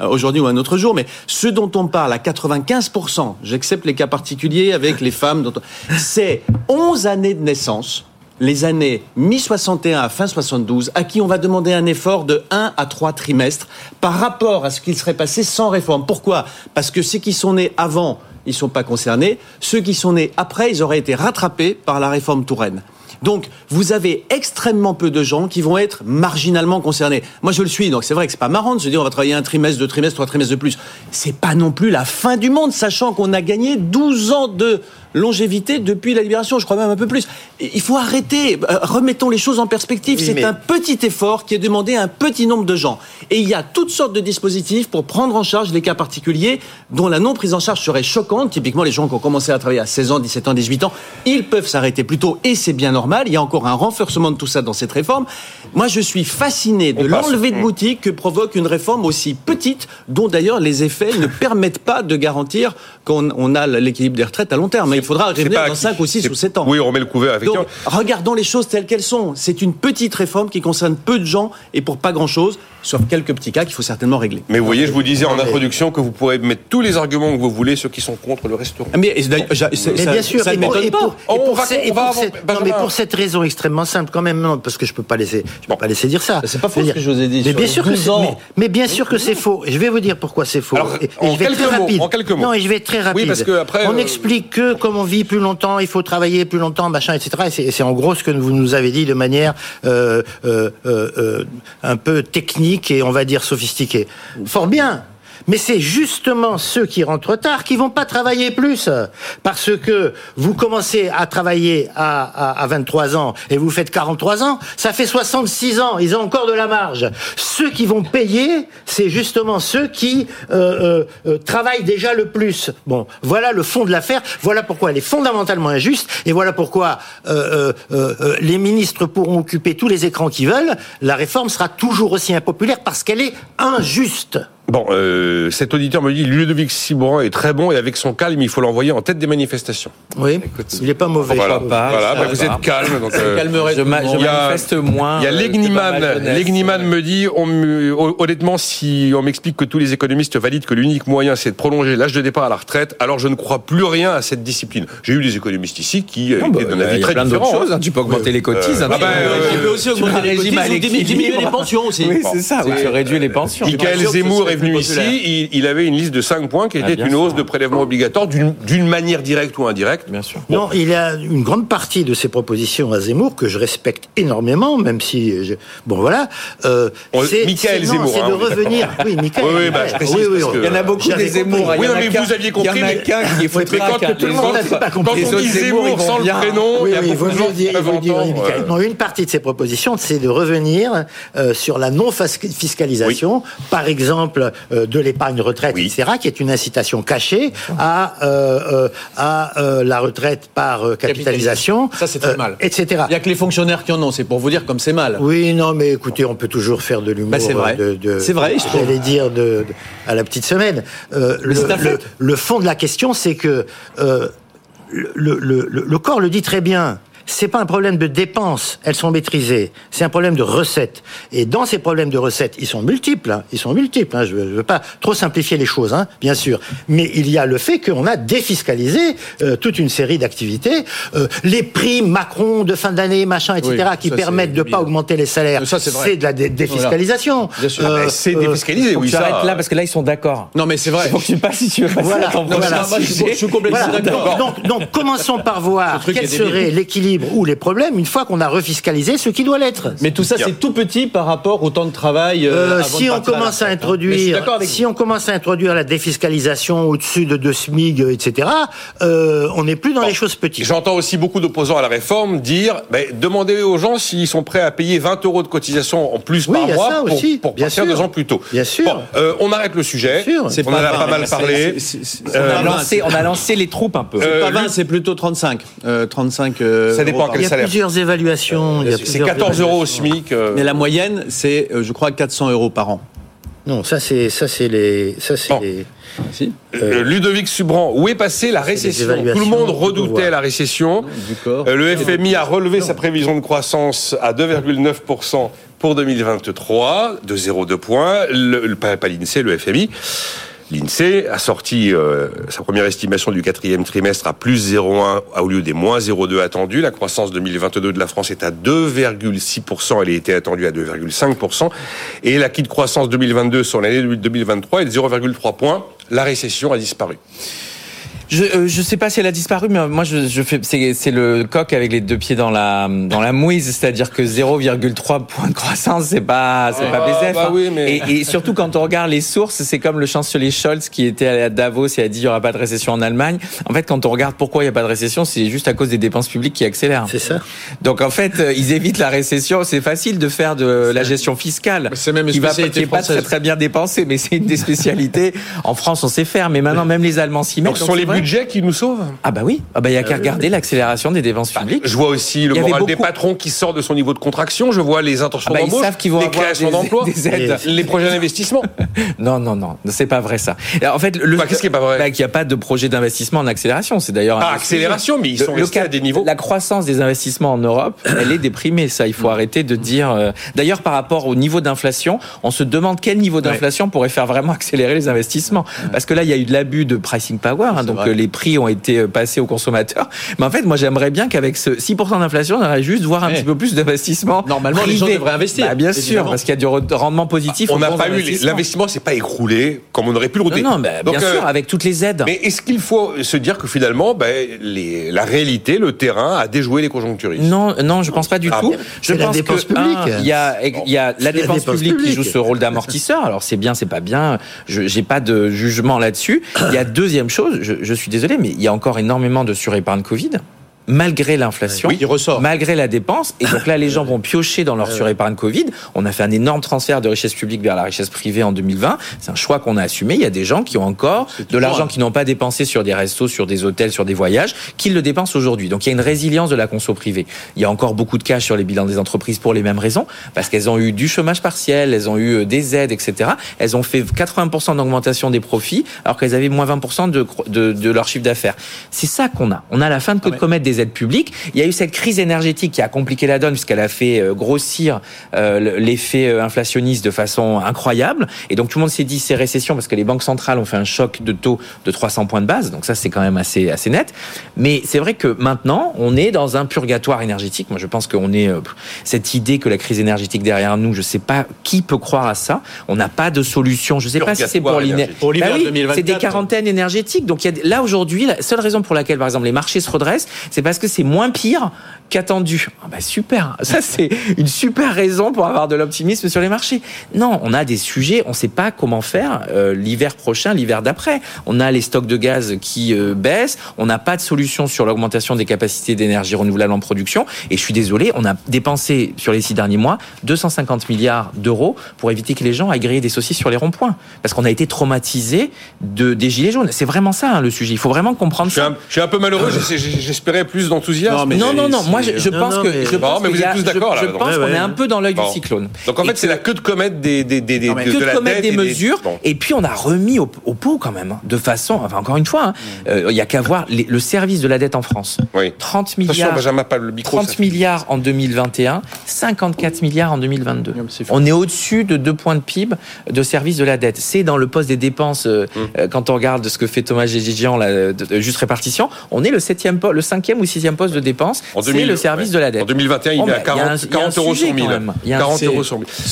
aujourd'hui ou un autre jour, mais ce dont on parle à quatre-vingt-quinze pour cent, j'accepte les cas particuliers avec les femmes, dont on... c'est onze années de naissance, les années mi-soixante et un à fin soixante-douze, à qui on va demander un effort de un à trois trimestres par rapport à ce qu'il serait passé sans réforme. Pourquoi ? Parce que ceux qui sont nés avant, ils ne sont pas concernés. Ceux qui sont nés après, ils auraient été rattrapés par la réforme Touraine. Donc, vous avez extrêmement peu de gens qui vont être marginalement concernés. Moi, je le suis, donc c'est vrai que c'est pas marrant de se dire on va travailler un trimestre, deux trimestres, trois trimestres de plus. C'est pas non plus la fin du monde, sachant qu'on a gagné douze ans de longévité depuis la Libération, je crois même un peu plus. Il faut arrêter, remettons les choses en perspective, oui, c'est mais... un petit effort qui est demandé à un petit nombre de gens. Et il y a toutes sortes de dispositifs pour prendre en charge les cas particuliers dont la non-prise en charge serait choquante. Typiquement, les gens qui ont commencé à travailler à seize ans, dix-sept ans, dix-huit ans, ils peuvent s'arrêter plus tôt et c'est bien normal. Il y a encore un renforcement de tout ça dans cette réforme. Moi, je suis fasciné de On l'enlevée passe. de boutique que provoque une réforme aussi petite, dont d'ailleurs les effets ne permettent pas de garantir qu'on a l'équilibre des retraites à long terme. C'est Il faudra revenir dans cinq ou six ou sept ans. Oui, on remet le couvert. Avec Donc, regardons les choses telles qu'elles sont. C'est une petite réforme qui concerne peu de gens et pour pas grand-chose, sauf quelques petits cas qu'il faut certainement régler. Mais vous voyez, je vous disais en introduction que vous pourrez mettre tous les arguments que vous voulez, ceux qui sont contre le restaurant. Mais, mais bien sûr, ça ne m'étonne pas. Mais pour cette raison extrêmement simple, quand même, non, parce que je ne peux pas laisser, je peux pas laisser dire ça. C'est pas faux ce que je vous ai dit. Mais bien sûr que c'est, mais, mais bien sûr que c'est faux. Je vais vous dire pourquoi c'est faux. Alors, et, en, je vais quelques très mots, rapide. en quelques mots. Non, et je vais être très rapide. Oui, parce que après, on euh... explique que comme on vit plus longtemps, il faut travailler plus longtemps, machin, et cetera. Et c'est, et c'est en gros ce que vous nous avez dit de manière euh, euh, euh, euh, un peu technique et on va dire sophistiquée. Fort bien. Mais c'est justement ceux qui rentrent tard qui vont pas travailler plus. Parce que vous commencez à travailler à, à, à vingt-trois ans et vous faites quarante-trois ans, ça fait soixante-six ans, ils ont encore de la marge. Ceux qui vont payer, c'est justement ceux qui euh, euh, travaillent déjà le plus. Bon, voilà le fond de l'affaire, voilà pourquoi elle est fondamentalement injuste et voilà pourquoi euh, euh, euh, les ministres pourront occuper tous les écrans qu'ils veulent. La réforme sera toujours aussi impopulaire parce qu'elle est injuste. Bon, euh, cet auditeur me dit Ludovic Subran est très bon et avec son calme, il faut l'envoyer en tête des manifestations. Oui, écoute, il n'est pas mauvais. Voilà, pas, voilà bah vous êtes calme. Donc, euh, calmerait, je, ma, je il y a, manifeste moins. Il y a Legniman. Legniman me dit on, honnêtement, si on m'explique que tous les économistes valident que l'unique moyen c'est de prolonger l'âge de départ à la retraite, alors je ne crois plus rien à cette discipline. J'ai eu des économistes ici qui non, étaient bah, d'un avis y très y a plein différent. D'autres choses, hein. Tu peux augmenter euh, les cotises. Euh, hein, bah, tu peux euh, aussi augmenter les cotises ou diminuer les pensions aussi. Oui, c'est ça. Tu réduis les pensions. Michaël Zemmour est venu ici, il, il avait une liste de cinq points qui était ah, une sûr. hausse de prélèvement obligatoire d'une, d'une manière directe ou indirecte. Bien sûr. Bon. Non, il y a une grande partie de ses propositions à Zemmour que je respecte énormément, même si je... bon voilà. Euh, on, c'est, Michaël c'est, non, Zemmour, c'est hein, de revenir. Oui, Michaël. Oui, oui, bah, je précise oui, oui, parce que... il y en a beaucoup des Zemmour. Oui, non, mais vous aviez compris. Il y en a qu'un qui est foutu. Quand on dit Zemmour sans le prénom, il y a beaucoup de gens qui peuvent entendre. Une partie de ses propositions, c'est de revenir sur la non-fiscalisation, par exemple. De l'épargne retraite, oui. et cetera, qui est une incitation cachée à, euh, à euh, la retraite par euh, capitalisation, capitalisation. Ça, c'est très euh, mal. et cetera. Il n'y a que les fonctionnaires qui en ont, c'est pour vous dire comme c'est mal. Oui, non, mais écoutez, on peut toujours faire de l'humour. Bah, c'est vrai. De, de, c'est vrai, je trouve. J'allais dire de, de, à la petite semaine. Euh, le, le, le fond de la question, c'est que euh, le, le, le, le corps le dit très bien. C'est pas un problème de dépenses, elles sont maîtrisées. C'est un problème de recettes. Et dans ces problèmes de recettes, ils sont multiples. Hein, ils sont multiples. Hein, je ne veux pas trop simplifier les choses, hein, bien sûr. Mais il y a le fait qu'on a défiscalisé euh, toute une série d'activités, euh, les primes Macron de fin d'année, machin, et cetera, oui, qui permettent de ne pas augmenter les salaires. Ça, c'est, c'est de la dé- défiscalisation. Voilà. Bien sûr. Euh, ah, c'est défiscalisé. Oui, ça. J'arrête là parce que là, ils sont d'accord. Non, mais c'est vrai. Je ne sais pas si tu veux passer voilà. non, voilà. moi, je, je suis complètement voilà. d'accord. Donc, donc, commençons par voir quel serait l'équilibre ou les problèmes une fois qu'on a refiscalisé ce qui doit l'être. Mais tout ça c'est tout petit par rapport au temps de travail. Euh, si on commence à introduire, si on commence à introduire la défiscalisation au-dessus de deux SMIG, et cetera, euh, on n'est plus dans bon, les choses petites. J'entends aussi beaucoup d'opposants à la réforme dire, bah, demandez aux gens s'ils sont prêts à payer vingt euros de cotisation en plus oui, par mois pour, aussi, pour partir sûr. deux ans plus tôt. Bien sûr. Bon, euh, on arrête le sujet. C'est on en a pas mal parlé. C'est, c'est, c'est, euh, on, a lancé, on a lancé les troupes un peu. C'est euh, pas vingt, c'est plutôt trente-cinq. Euh, trente-cinq. Euh, Ça dépend à quel salaire. Il y a salaire. plusieurs évaluations. Il y a c'est quatorze euros au SMIC. Euh... Mais la moyenne, c'est, je crois, quatre cents euros par an. Non, ça, c'est, ça, c'est les... Ça, c'est bon. les... Si. Euh, Ludovic Subran, où est passée la récession ? Tout le monde redoutait la récession. Non, euh, le F M I a relevé non. sa prévision de croissance à deux virgule neuf pour cent pour deux mille vingt-trois, de zéro virgule deux points. Le, le, pas l'INSEE, le F M I. L'INSEE a sorti euh, sa première estimation du quatrième trimestre à plus zéro virgule un au lieu des moins zéro virgule deux attendus. La croissance deux mille vingt-deux de la France est à deux virgule six pour cent. Elle était attendue à deux virgule cinq pour cent. Et l'acquis de croissance deux mille vingt-deux sur l'année deux mille vingt-trois est de zéro virgule trois points. La récession a disparu. Je euh, je sais pas si elle a disparu, mais moi je je fais c'est c'est le coq avec les deux pieds dans la dans la mouise, c'est-à-dire que zéro virgule trois point de croissance, c'est pas c'est ah, pas baiser. Bah hein. oui, mais... et, et surtout quand on regarde les sources, c'est comme le chancelier Scholz qui était à Davos et a dit il y aura pas de récession en Allemagne. En fait, quand on regarde pourquoi il y a pas de récession, c'est juste à cause des dépenses publiques qui accélèrent. C'est ça. Donc en fait, ils évitent la récession. C'est facile de faire de c'est... la gestion fiscale. Mais c'est même une spécialité française. Qui va pas très très bien dépenser, mais c'est une des spécialités. En France, on sait faire, mais maintenant même les Allemands s'y mettent. Budget qui nous sauve. Ah bah oui, ah bah il y a qu'à regarder l'accélération des dépenses publiques. Bah, je vois aussi le moral beaucoup... des patrons qui sort de son niveau de contraction. Je vois les intentions ah bah d'embauche, les créations d'emplois, des aides, les, les projets d'investissement. Non non non, c'est pas vrai ça. Alors, en fait, le bah, qu'est-ce qui est pas vrai bah, qu'il n'y a pas de projet d'investissement en accélération. C'est d'ailleurs ah, accélération, mais ils sont le, restés le, à des niveaux. La croissance des investissements en Europe, elle est déprimée. Ça, il faut arrêter de dire. D'ailleurs, par rapport au niveau d'inflation, on se demande quel niveau d'inflation ouais. pourrait faire vraiment accélérer les investissements. Parce que là, il y a eu de l'abus de pricing power. Hein, donc que les prix ont été passés aux consommateurs. Mais en fait, moi, j'aimerais bien qu'avec ce six pour cent d'inflation, on aurait juste voir un ouais. petit peu plus d'investissement. Normalement, privé. Les gens devraient investir. Bah, bien évidemment. Sûr, parce qu'il y a du rendement positif. On n'a pas eu l'investissement, c'est pas écroulé comme on aurait pu le redire. Non, non bah, donc, bien euh, sûr, avec toutes les aides. Mais est-ce qu'il faut se dire que finalement, bah, les, la réalité, le terrain a déjoué les conjoncturistes? Non, non, je pense pas du ah, tout. Je pense que il y a, y a la dépense publique qui joue ce rôle d'amortisseur. Alors c'est bien, c'est pas bien. Je, j'ai pas de jugement là-dessus. Il y a deuxième chose. Je, je suis désolé, mais il y a encore énormément de surépargne Covid. Malgré l'inflation, oui, il ressort. Malgré la dépense, et donc là les gens vont piocher dans leur surépargne Covid. On a fait un énorme transfert de richesse publique vers la richesse privée en deux mille vingt. C'est un choix qu'on a assumé. Il y a des gens qui ont encore de l'argent qu'ils n'ont pas dépensé sur des restos, sur des hôtels, sur des voyages, qu'ils le dépensent aujourd'hui. Donc il y a une résilience de la conso privée. Il y a encore beaucoup de cash sur les bilans des entreprises pour les mêmes raisons, parce qu'elles ont eu du chômage partiel, elles ont eu des aides, et cetera. Elles ont fait quatre-vingts pour cent d'augmentation des profits, alors qu'elles avaient moins vingt pour cent de, de, de leur chiffre d'affaires. C'est ça qu'on a. On a la fin de, ah, de commettre des publique. Il y a eu cette crise énergétique qui a compliqué la donne puisqu'elle a fait grossir euh, l'effet inflationniste de façon incroyable. Et donc tout le monde s'est dit c'est récession parce que les banques centrales ont fait un choc de taux de trois cents points de base. Donc ça c'est quand même assez assez net. Mais c'est vrai que maintenant on est dans un purgatoire énergétique. Moi je pense qu'on est euh, cette idée que la crise énergétique derrière nous. Je sais pas qui peut croire à ça. On n'a pas de solution. Je sais pas si c'est pour l'hiver. Pour l'hiver bah oui, deux mille vingt-quatre. C'est des quarantaines énergétiques. Donc y a, là aujourd'hui la seule raison pour laquelle par exemple les marchés se redressent, c'est parce que c'est moins pire qu'attendu. Ah bah super, ça c'est une super raison pour avoir de l'optimisme sur les marchés. Non, on a des sujets, on ne sait pas comment faire euh, l'hiver prochain, l'hiver d'après. On a les stocks de gaz qui euh, baissent, on n'a pas de solution sur l'augmentation des capacités d'énergie renouvelable en production. Et je suis désolé, on a dépensé sur les six derniers mois deux cent cinquante milliards d'euros pour éviter que les gens aillent griller des saucisses sur les ronds-points. Parce qu'on a été traumatisés de, des gilets jaunes. C'est vraiment ça hein, le sujet, il faut vraiment comprendre ça. Je suis un, je suis un peu malheureux, j'espérais plus d'enthousiasme. Non, mais non, non, non, moi je, je non, pense non, que. Je non, pense mais que vous a, êtes tous d'accord je, là. Je pense ouais, qu'on ouais. est un peu dans l'œil bon. du cyclone. Donc en fait, que, c'est la queue de comète des, des, des, non, de, queue de, de la comète des, des mesures. Des... Bon. Et puis on a remis au, au pot quand même, de façon. Enfin, encore une fois, il hein, n'y mm. euh, a qu'à voir les, le service de la dette en France. Oui. trente milliards. Benjamin, pas le micro, trente milliards en deux mille vingt et un, cinquante-quatre milliards en deux mille vingt-deux. Non, on est au-dessus de deux points de P I B de service de la dette. C'est dans le poste des dépenses, euh, mm. euh, quand on regarde ce que fait Thomas Gégigian, la juste répartition, on est le septième poste, le cinquième ou sixième poste de dépense, deux mille, c'est le service ouais. de la dette. En deux mille vingt et un, il oh, est à quarante euros sur mille. quarante euros sur mille. Si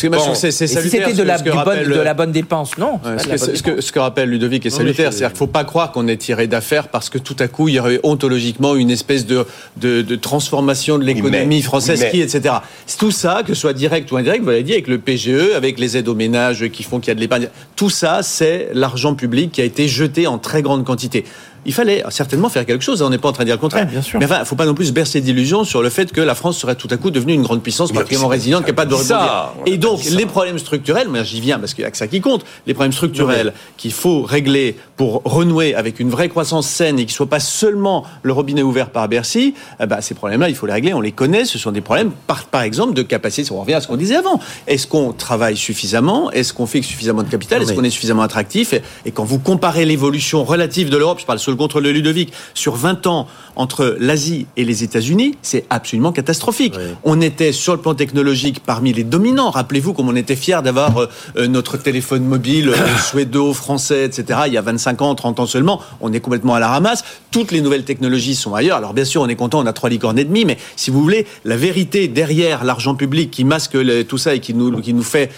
c'était de la, rappelle... bonne, de la bonne dépense, non. Ouais, ce, que, bonne dépense. Ce, que, ce que rappelle Ludovic est non, salutaire. C'est-à-dire qu'il ne faut pas croire qu'on est tiré d'affaire parce que tout à coup, il y aurait ontologiquement une espèce de, de, de transformation de l'économie oui, française, oui, qui, et cetera. C'est tout ça, que ce soit direct ou indirect, vous l'avez dit, avec le P G E, avec les aides aux ménages qui font qu'il y a de l'épargne. Tout ça, c'est l'argent public qui a été jeté en très grande quantité. Il fallait certainement faire quelque chose, on n'est pas en train de dire le contraire. Ouais, bien sûr. Mais enfin, il ne faut pas non plus bercer d'illusions sur le fait que la France serait tout à coup devenue une grande puissance particulièrement résiliente, capable de rebondir. Et donc, les problèmes structurels, moi j'y viens parce qu'il n'y a que ça qui compte, les problèmes structurels qu'il faut régler pour renouer avec une vraie croissance saine et qui ne soit pas seulement le robinet ouvert par Bercy, eh ben, ces problèmes-là, il faut les régler, on les connaît, ce sont des problèmes, par, par exemple, de capacité, on revient à ce qu'on disait avant. Est-ce qu'on travaille suffisamment? Est-ce qu'on fait suffisamment de capital? Est-ce qu'on est suffisamment attractif? et, et quand vous comparez l'évolution relative de l'Europe, je parle le contrôle de Ludovic, sur vingt ans entre l'Asie et les États-Unis, c'est absolument catastrophique. Oui. On était sur le plan technologique parmi les dominants. Rappelez-vous comme on était fiers d'avoir euh, notre téléphone mobile euh, suédo-français, et cetera. Il y a vingt-cinq ans, trente ans seulement, on est complètement à la ramasse. Toutes les nouvelles technologies sont ailleurs. Alors bien sûr, on est content, on a trois licornes et demie, mais si vous voulez, la vérité derrière l'argent public qui masque le, tout ça et qui nous, qui nous fait,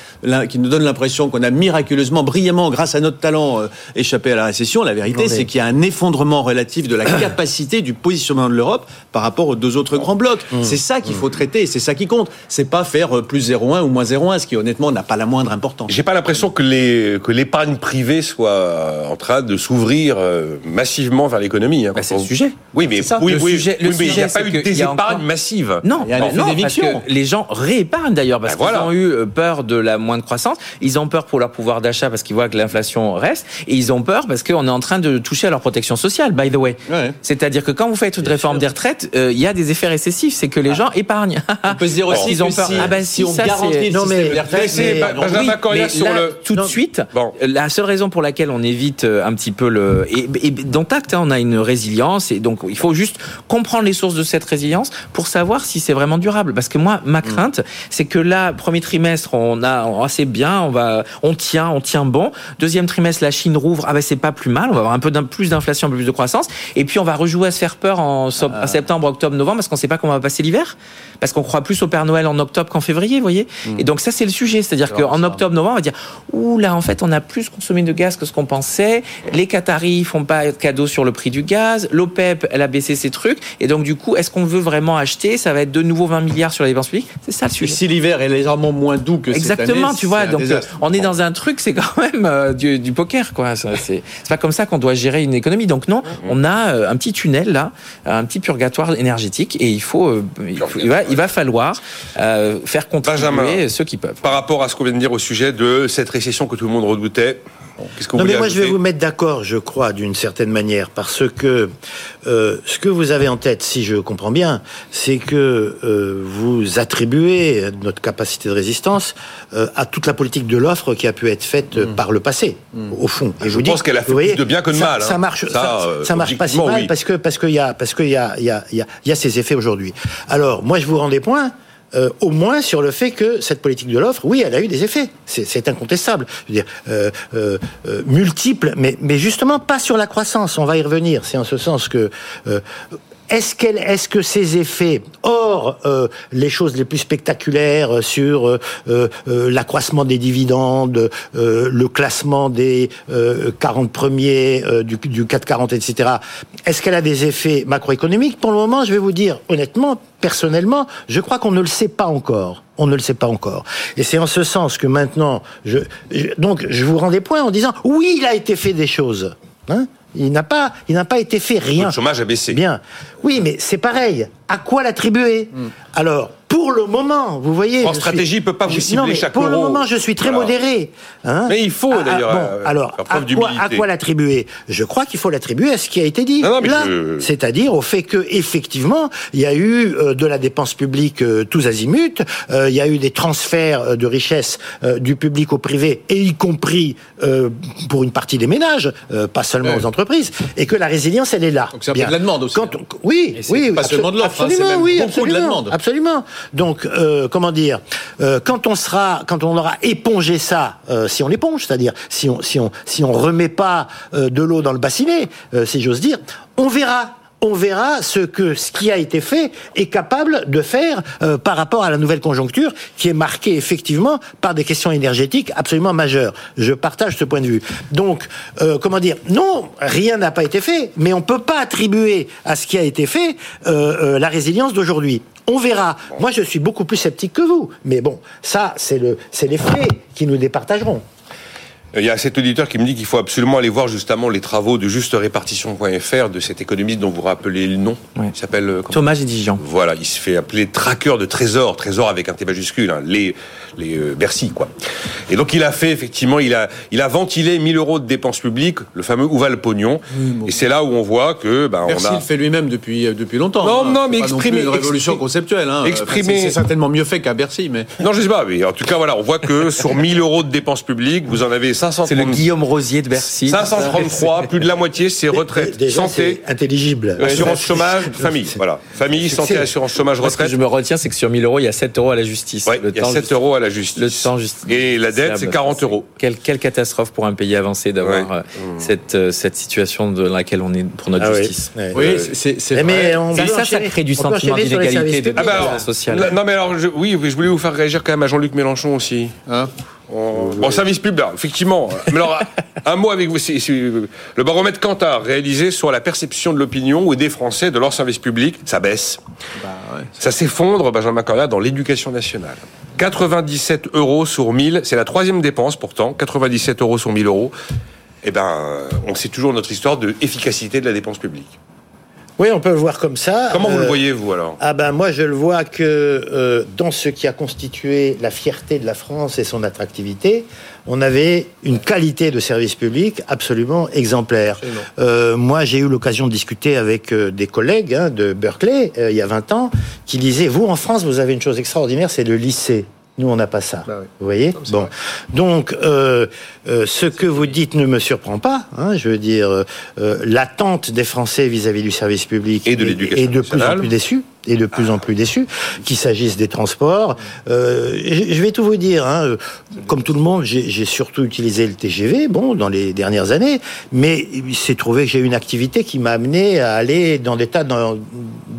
qui nous donne l'impression qu'on a miraculeusement, brillamment, grâce à notre talent, euh, échappé à la récession, la vérité, oui, c'est qu'il y a un effet effondrement relatif de la capacité du positionnement de l'Europe par rapport aux deux autres grands blocs. Mmh. C'est ça qu'il faut traiter, c'est ça qui compte. C'est pas faire plus zéro virgule un ou moins zéro virgule un, ce qui honnêtement n'a pas la moindre importance. J'ai pas l'impression que, les, que l'épargne privée soit en train de s'ouvrir massivement vers l'économie. Hein, bah c'est on... le sujet. Oui, mais il oui, oui, oui, oui, n'y a pas eu des épargnes encore... massives. Non, il y a non, non parce que les gens réépargnent d'ailleurs parce bah qu'ils voilà. ont eu peur de la moindre croissance. Ils ont peur pour leur pouvoir d'achat parce qu'ils voient que l'inflation reste et ils ont peur parce qu'on est en train de toucher à leur protection sociale, by the way. Ouais. C'est-à-dire que quand vous faites une réforme des retraites, il euh, y a des effets récessifs, c'est que les ah. gens épargnent. On peut se dire aussi bon, que si, ah ben, si, si on ça, garantit c'est... le non, système mais, des retraites... Mais, mais, mais, Benjamin Coriat oui, sur là, le... Tout de suite, bon. La seule raison pour laquelle on évite un petit peu le... Et, et dans Tact, hein, on a une résilience, et donc il faut juste comprendre les sources de cette résilience pour savoir si c'est vraiment durable. Parce que moi, ma crainte, c'est que là, premier trimestre, on a assez bien, on, va, on tient, on tient bon. Deuxième trimestre, la Chine rouvre, ah ben c'est pas plus mal, on va avoir un peu d'un, plus d'inflation aussi un peu plus de croissance. Et puis on va rejouer à se faire peur en septembre, octobre, novembre, parce qu'on ne sait pas comment on va passer l'hiver, parce qu'on croit plus au Père Noël en octobre qu'en février, vous voyez. Mmh. Et donc ça, c'est le sujet, c'est-à-dire c'est qu'en octobre, novembre, on va dire ouh là, en fait, on a plus consommé de gaz que ce qu'on pensait. Les Qataris font pas cadeau sur le prix du gaz. L'OPEP, elle a baissé ses trucs. Et donc du coup, est-ce qu'on veut vraiment acheter? Ça va être de nouveau vingt milliards sur les dépenses publiques. C'est ça le sujet. Si l'hiver est légèrement moins doux que exactement, cette année, tu vois, donc désastre. On est dans un truc, c'est quand même euh, du, du poker, quoi. Ça, c'est, c'est pas comme ça qu'on doit gérer une économie. Donc non, on a euh, un petit tunnel là, un petit purgatoire énergétique, et il faut, euh, il, faut il, va, il va falloir euh, faire contribuer Benjamin, ceux qui peuvent. Par rapport à ce qu'on vient de dire au sujet de cette récession que tout le monde redoutait. Qu'est-ce que vous non mais moi ajouter? Je vais vous mettre d'accord, je crois, d'une certaine manière, parce que euh, ce que vous avez en tête, si je comprends bien, c'est que euh, vous attribuez notre capacité de résistance euh, à toute la politique de l'offre qui a pu être faite mmh. par le passé, mmh. au fond. Et je, je vous pense dis, qu'elle a fait voyez, plus de bien que de ça, mal. Hein. Ça marche, ça, ça, euh, ça marche pas si mal oui. parce que parce qu'il y a parce qu'il y a il y a il y, y a ces effets aujourd'hui. Alors moi je vous rends des points. Euh, au moins sur le fait que cette politique de l'offre, oui, elle a eu des effets. C'est, c'est incontestable. Je veux dire, euh, euh, euh, multiples, mais, mais justement pas sur la croissance. On va y revenir. C'est en ce sens que... Euh, Est-ce, qu'elle, est-ce que ces effets, hors euh, les choses les plus spectaculaires sur euh, euh, l'accroissement des dividendes, euh, le classement des euh, quarante premiers, euh, du, du C A C quarante, et cetera, est-ce qu'elle a des effets macroéconomiques? Pour le moment, je vais vous dire, honnêtement, personnellement, je crois qu'on ne le sait pas encore. On ne le sait pas encore. Et c'est en ce sens que maintenant, je, je, donc, je vous rends des points en disant, oui, il a été fait des choses. Hein? Il n'a pas, il n'a pas été fait rien. Le chômage a baissé. Bien. Oui, mais c'est pareil. À quoi l'attribuer? hmm. Alors, pour le moment, vous voyez. En stratégie, suis... peut pas vous cibler non, chaque euro. Pour le moment, je suis très voilà. modéré. Hein mais il faut d'ailleurs. À, bon, euh, alors, faire preuve à quoi, à quoi l'attribuer? Je crois qu'il faut l'attribuer à ce qui a été dit. Non, non, mais là, je... c'est-à-dire au fait que effectivement, il y a eu euh, de la dépense publique euh, tous azimuts. Euh, il y a eu des transferts euh, de richesses euh, du public au privé, et y compris euh, pour une partie des ménages, euh, pas seulement ouais. aux entreprises, et que la résilience, elle est là. Donc c'est un peu de la demande aussi. Quand on... Oui, et c'est oui, pas absolu- seulement de l'offre. Absolument, hein, c'est même oui, beaucoup de la demande. Absolument. Donc, euh, comment dire, euh, quand on sera, quand on aura épongé ça, euh, si on l'éponge, c'est-à-dire si on si on si on remet pas euh, de l'eau dans le bassinet, euh, si j'ose dire, on verra. On verra ce que ce qui a été fait est capable de faire euh, par rapport à la nouvelle conjoncture qui est marquée effectivement par des questions énergétiques absolument majeures. Je partage ce point de vue. Donc, euh, comment dire ? Non, rien n'a pas été fait, mais on peut pas attribuer à ce qui a été fait euh, euh, la résilience d'aujourd'hui. On verra. Moi, je suis beaucoup plus sceptique que vous, mais bon, ça, c'est le c'est les faits qui nous départageront. Il y a cet auditeur qui me dit qu'il faut absolument aller voir justement les travaux de juste répartition point f r de cet économiste dont vous rappelez le nom. Oui. Il s'appelle... Thomas Gédigian. Voilà, il se fait appeler traqueur de trésors, trésors avec un T majuscule, hein, les, les euh, Bercy, quoi. Et donc il a fait, effectivement, il a, il a ventilé mille euros de dépenses publiques, le fameux où va le pognon, oui, bon. Et c'est là où on voit que... Bah, Bercy on a... le fait lui-même depuis, euh, depuis longtemps. Non, hein. non, mais exprimer... une révolution exprimer, conceptuelle. Hein. Exprimer... Enfin, c'est, c'est certainement mieux fait qu'à Bercy, mais... Non, je sais pas, mais en tout cas, voilà, on voit que sur mille euros de dépenses publiques, vous en avez... cinq cents c'est le Guillaume Rosier de Bercy. cinq cent trente-trois, plus de la moitié, c'est retraite, déjà, santé, c'est intelligible, assurance chômage, famille. Voilà, famille, c'est santé, c'est... assurance chômage, retraite. Ce que je me retiens, c'est que sur mille euros, il y a sept euros à la justice. Ouais, le il y a sept juste... euros à la justice. Le temps juste... Et la dette, c'est quarante euros. Quelle, quelle catastrophe pour un pays avancé d'avoir ouais. cette, cette situation dans laquelle on est pour notre ah justice. Oui, ouais. oui c'est, c'est mais vrai. Mais ça, ça, ça crée du sentiment d'inégalité, de débat social. Non, mais alors, oui, je voulais vous faire réagir quand même à Jean-Luc Mélenchon aussi. Hein? On... Bon, service pub, alors, effectivement. Mais alors, un mot avec vous. C'est, c'est, le baromètre Kantar, réalisé sur la perception de l'opinion ou des Français de leur service public, ça baisse. Bah, ouais. Ça s'effondre, Benjamin Coriat, dans l'éducation nationale. quatre-vingt-dix-sept euros sur mille, c'est la troisième dépense pourtant, quatre-vingt-dix-sept euros sur mille euros. Eh ben, on sait toujours notre histoire de efficacité de la dépense publique. Oui, on peut le voir comme ça. Comment euh, vous le voyez, vous, alors ? Ah ben, moi, je le vois que euh, dans ce qui a constitué la fierté de la France et son attractivité, on avait une qualité de service public absolument exemplaire. Euh, moi, j'ai eu l'occasion de discuter avec euh, des collègues hein, de Berkeley, euh, il y a vingt ans, qui disaient « Vous, en France, vous avez une chose extraordinaire, c'est le lycée. » Nous, on n'a pas ça. Bah oui. Vous voyez ? Non, bon. Vrai. Donc, euh, euh, ce que vous dites ne me surprend pas. Hein, je veux dire, euh, l'attente des Français vis-à-vis du service public et de est, l'éducation est de nationale. Plus en plus déçue. et de plus en plus déçus, qu'il s'agisse des transports. Euh, je vais tout vous dire, hein, comme tout le monde, j'ai, j'ai surtout utilisé le T G V, bon, dans les dernières années, mais il s'est trouvé que j'ai eu une activité qui m'a amené à aller dans des tas de,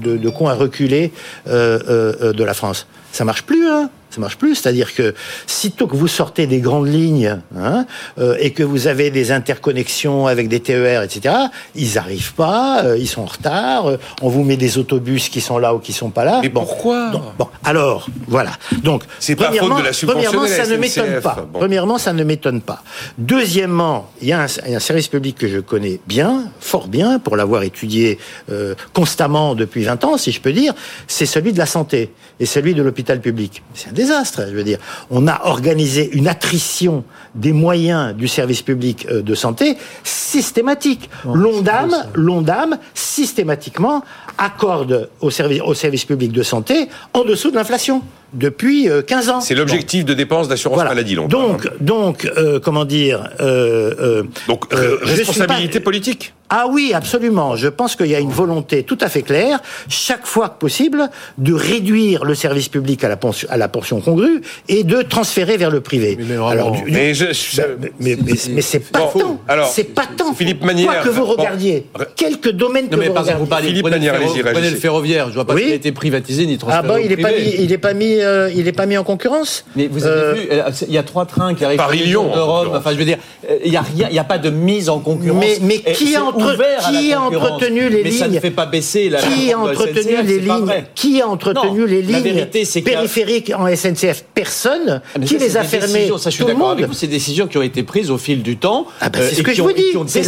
de, de coins reculés euh, euh, de la France. Ça marche plus, hein. Ça marche plus, c'est-à-dire que sitôt que vous sortez des grandes lignes hein, euh, et que vous avez des interconnexions avec des T E R, et cetera, ils n'arrivent pas, euh, ils sont en retard, euh, on vous met des autobus qui sont là ou qui ne sont pas là. Mais bon, pourquoi donc, bon, alors, voilà. Donc, c'est pas faute de la subvention de la S N C F. Premièrement, ça ne m'étonne pas. Bon. Premièrement, ça ne m'étonne pas. Deuxièmement, il y a un, un service public que je connais bien, fort bien, pour l'avoir étudié euh, constamment depuis vingt ans, si je peux dire, c'est celui de la santé et celui de l'hôpital public. C'est un désastre, je veux dire. On a organisé une attrition des moyens du service public de santé systématique. Oh, L'Ondam, L'Ondam, systématiquement, accorde au service, au service public de santé en dessous de l'inflation. Depuis quinze ans. C'est l'objectif bon. de dépenses d'assurance voilà. maladie, l'on Donc, parle. donc, euh, comment dire euh, euh, Donc, euh, responsabilité pas... politique. Ah oui, absolument. Je pense qu'il y a une volonté tout à fait claire, chaque fois que possible, de réduire le service public à la, ponction, à la portion congrue et de transférer vers le privé. Mais, mais vraiment, alors, du, mais, je, je... mais, mais, mais c'est pas bon, tant. Alors, c'est pas tant. Philippe Manière, quoi que vous regardiez, bon, quelques domaines non, que mais vous regardiez. Vous parlez, Philippe Manière, allez-y, réagissez. Vous prenez le ferroviaire, je vois pas oui. qu'il a été privatisé ni transféré. Ah ben, il est pas mis, il est pas mis. Euh, il n'est pas mis en concurrence. Mais vous avez euh, vu, il y a trois trains qui arrivent Paris-Lyon, de Rome. En enfin, je veux dire, il n'y a rien, il n'y a pas de mise en concurrence. Mais, mais qui, entre, qui a entretenu les mais lignes ça ne fait pas baisser la. Qui a entretenu S N C F, les lignes Qui a entretenu non, les lignes vérité, périphériques en S N C F? Personne. Ah, qui ça, les a fermées? Je suis tout d'accord monde. avec vous. Ces décisions qui ont été prises au fil du temps. Ah bah, c'est euh, ce que je vous dis. C'est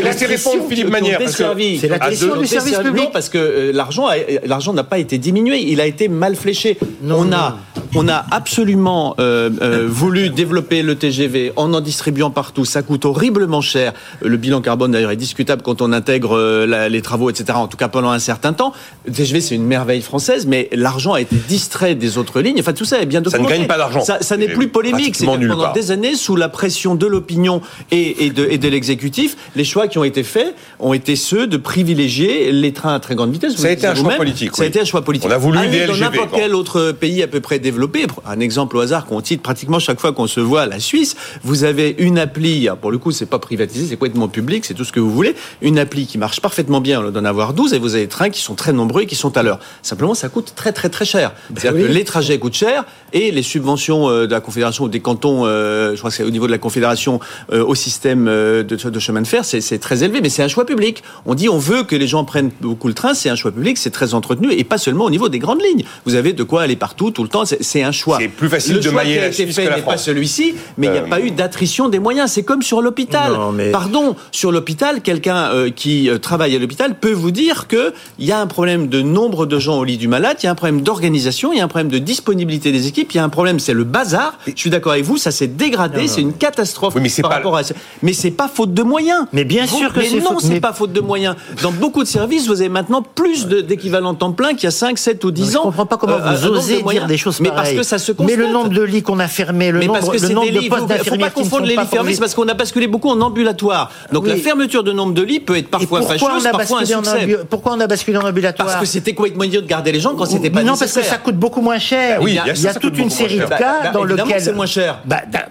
la question de Philippe Manière. C'est la question du service public parce que l'argent, l'argent n'a pas été diminué. Il a été mal fléché. On a, on a absolument euh, euh, voulu développer le T G V en en distribuant partout. Ça coûte horriblement cher. Le bilan carbone, d'ailleurs, est discutable quand on intègre euh, la, les travaux, et cetera. En tout cas, pendant un certain temps. Le T G V, c'est une merveille française, mais l'argent a été distrait des autres lignes. Enfin, tout ça est bien documenté. Ça ne gagne pas d'argent. Ça, ça n'est plus polémique. C'est que pendant des années, sous la pression de l'opinion et, et, de, et de l'exécutif, les choix qui ont été faits ont été ceux de privilégier les trains à très grande vitesse. Vous ça a été un choix politique. Ça oui. a été un choix politique. On a voulu des L G V. Dans n'importe quel autre pays à peu près développé, un exemple au hasard qu'on titre pratiquement chaque fois qu'on se voit à la Suisse, vous avez une appli, pour le coup c'est pas privatisé, c'est complètement public, c'est tout ce que vous voulez, une appli qui marche parfaitement bien, on doit en avoir douze, et vous avez des trains qui sont très nombreux et qui sont à l'heure. Simplement ça coûte très très très cher. C'est-à-dire oui. que les trajets coûtent cher, et les subventions de la Confédération ou des cantons, je crois que c'est au niveau de la Confédération, au système de chemin de fer, c'est, c'est très élevé, mais c'est un choix public. On dit on veut que les gens prennent beaucoup le train, c'est un choix public, c'est très entretenu, et pas seulement au niveau des grandes lignes. Vous avez de quoi aller partout, tout le temps, c'est, c'est un choix. C'est plus facile le de mailler la Suisse que la France. Le choix qui a été fait n'est pas celui-ci, mais il euh... n'y a pas eu d'attrition des moyens. C'est comme sur l'hôpital. Non, mais... Pardon, sur l'hôpital, quelqu'un euh, qui travaille à l'hôpital peut vous dire qu'il y a un problème de nombre de gens au lit du malade, il y a un problème d'organisation, il y a un problème de disponibilité des équipes, il y a un problème, c'est le bazar. Je suis d'accord avec vous, ça s'est dégradé, non, non, c'est une catastrophe oui, mais c'est par pas... rapport à ça. Mais c'est pas faute de moyens. Mais bien vous, sûr que mais c'est non, faute... c'est mais... pas faute de moyens. Dans beaucoup de services, vous avez maintenant plus de, d'équivalents temps plein qu'il y a cinq, sept ou dix non, ans. Je comprends pas comment euh, vous osez dire des choses pareilles. Mais parce que ça se constate. Mais le nombre de lits qu'on a fermés, le mais nombre, le nombre de postes d'infirmières. Il ne faut pas confondre les lits fermés, c'est parce qu'on a basculé beaucoup en ambulatoire. Donc oui. la fermeture de nombre de lits peut être parfois fâcheuse, parfois un succès. Ambu... Pourquoi on a basculé en ambulatoire? Parce que c'était quoi le moyen de garder les gens quand c'était pas non, nécessaire. Non, parce que ça coûte beaucoup moins cher. Bah oui, il y a, il y a, ça, y a ça toute une série de cas dans lesquels c'est moins cher.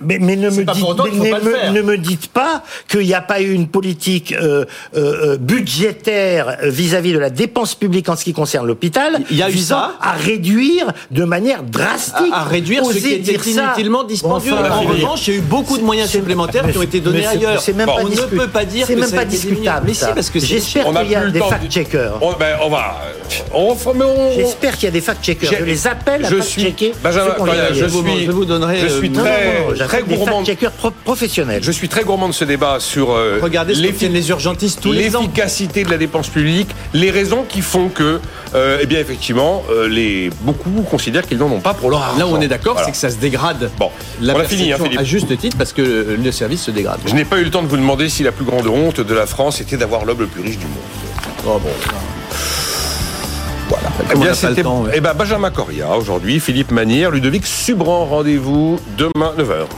Mais ne me dites pas qu'il n'y a pas eu une politique budgétaire vis-à-vis de la dépense publique en ce qui concerne l'hôpital, visant à réduire de manière drastique. À, à réduire ce qui était inutilement dispendieux. Bon, enfin, en revanche, il y a eu beaucoup de moyens c'est, supplémentaires c'est, qui ont été donnés c'est, ailleurs. C'est même bon, pas on discu- ne peut pas dire c'est que même ça pas discutable. Mais si, parce que j'espère qu'il y a des fact-checkers. On, ben, on va. On, on, on, j'espère qu'il y a des fact-checkers. Je les appelle à fact-checker. Benjamin, je suis. Je vous donnerai. Je suis très gourmand. Fact-checkers professionnels. Je suis très gourmand de ce débat sur. Regardez ce que tiennent les urgentistes tous les ans. L'efficacité de la dépense publique, les raisons qui font que, eh bien, effectivement, les beaucoup considèrent qu'ils n'en ont pas pour leur argent. Là où on est d'accord, voilà. c'est que ça se dégrade. Bon, la on a fini, hein, Philippe. À juste titre, parce que le service se dégrade. Je n'ai pas eu le temps de vous demander si la plus grande honte de la France était d'avoir l'homme le plus riche du monde. Oh bon. Voilà. Eh bien, c'était temps, ouais. eh ben, Benjamin Coriat aujourd'hui, Philippe Manière, Ludovic Subran. Rendez-vous demain neuf heures.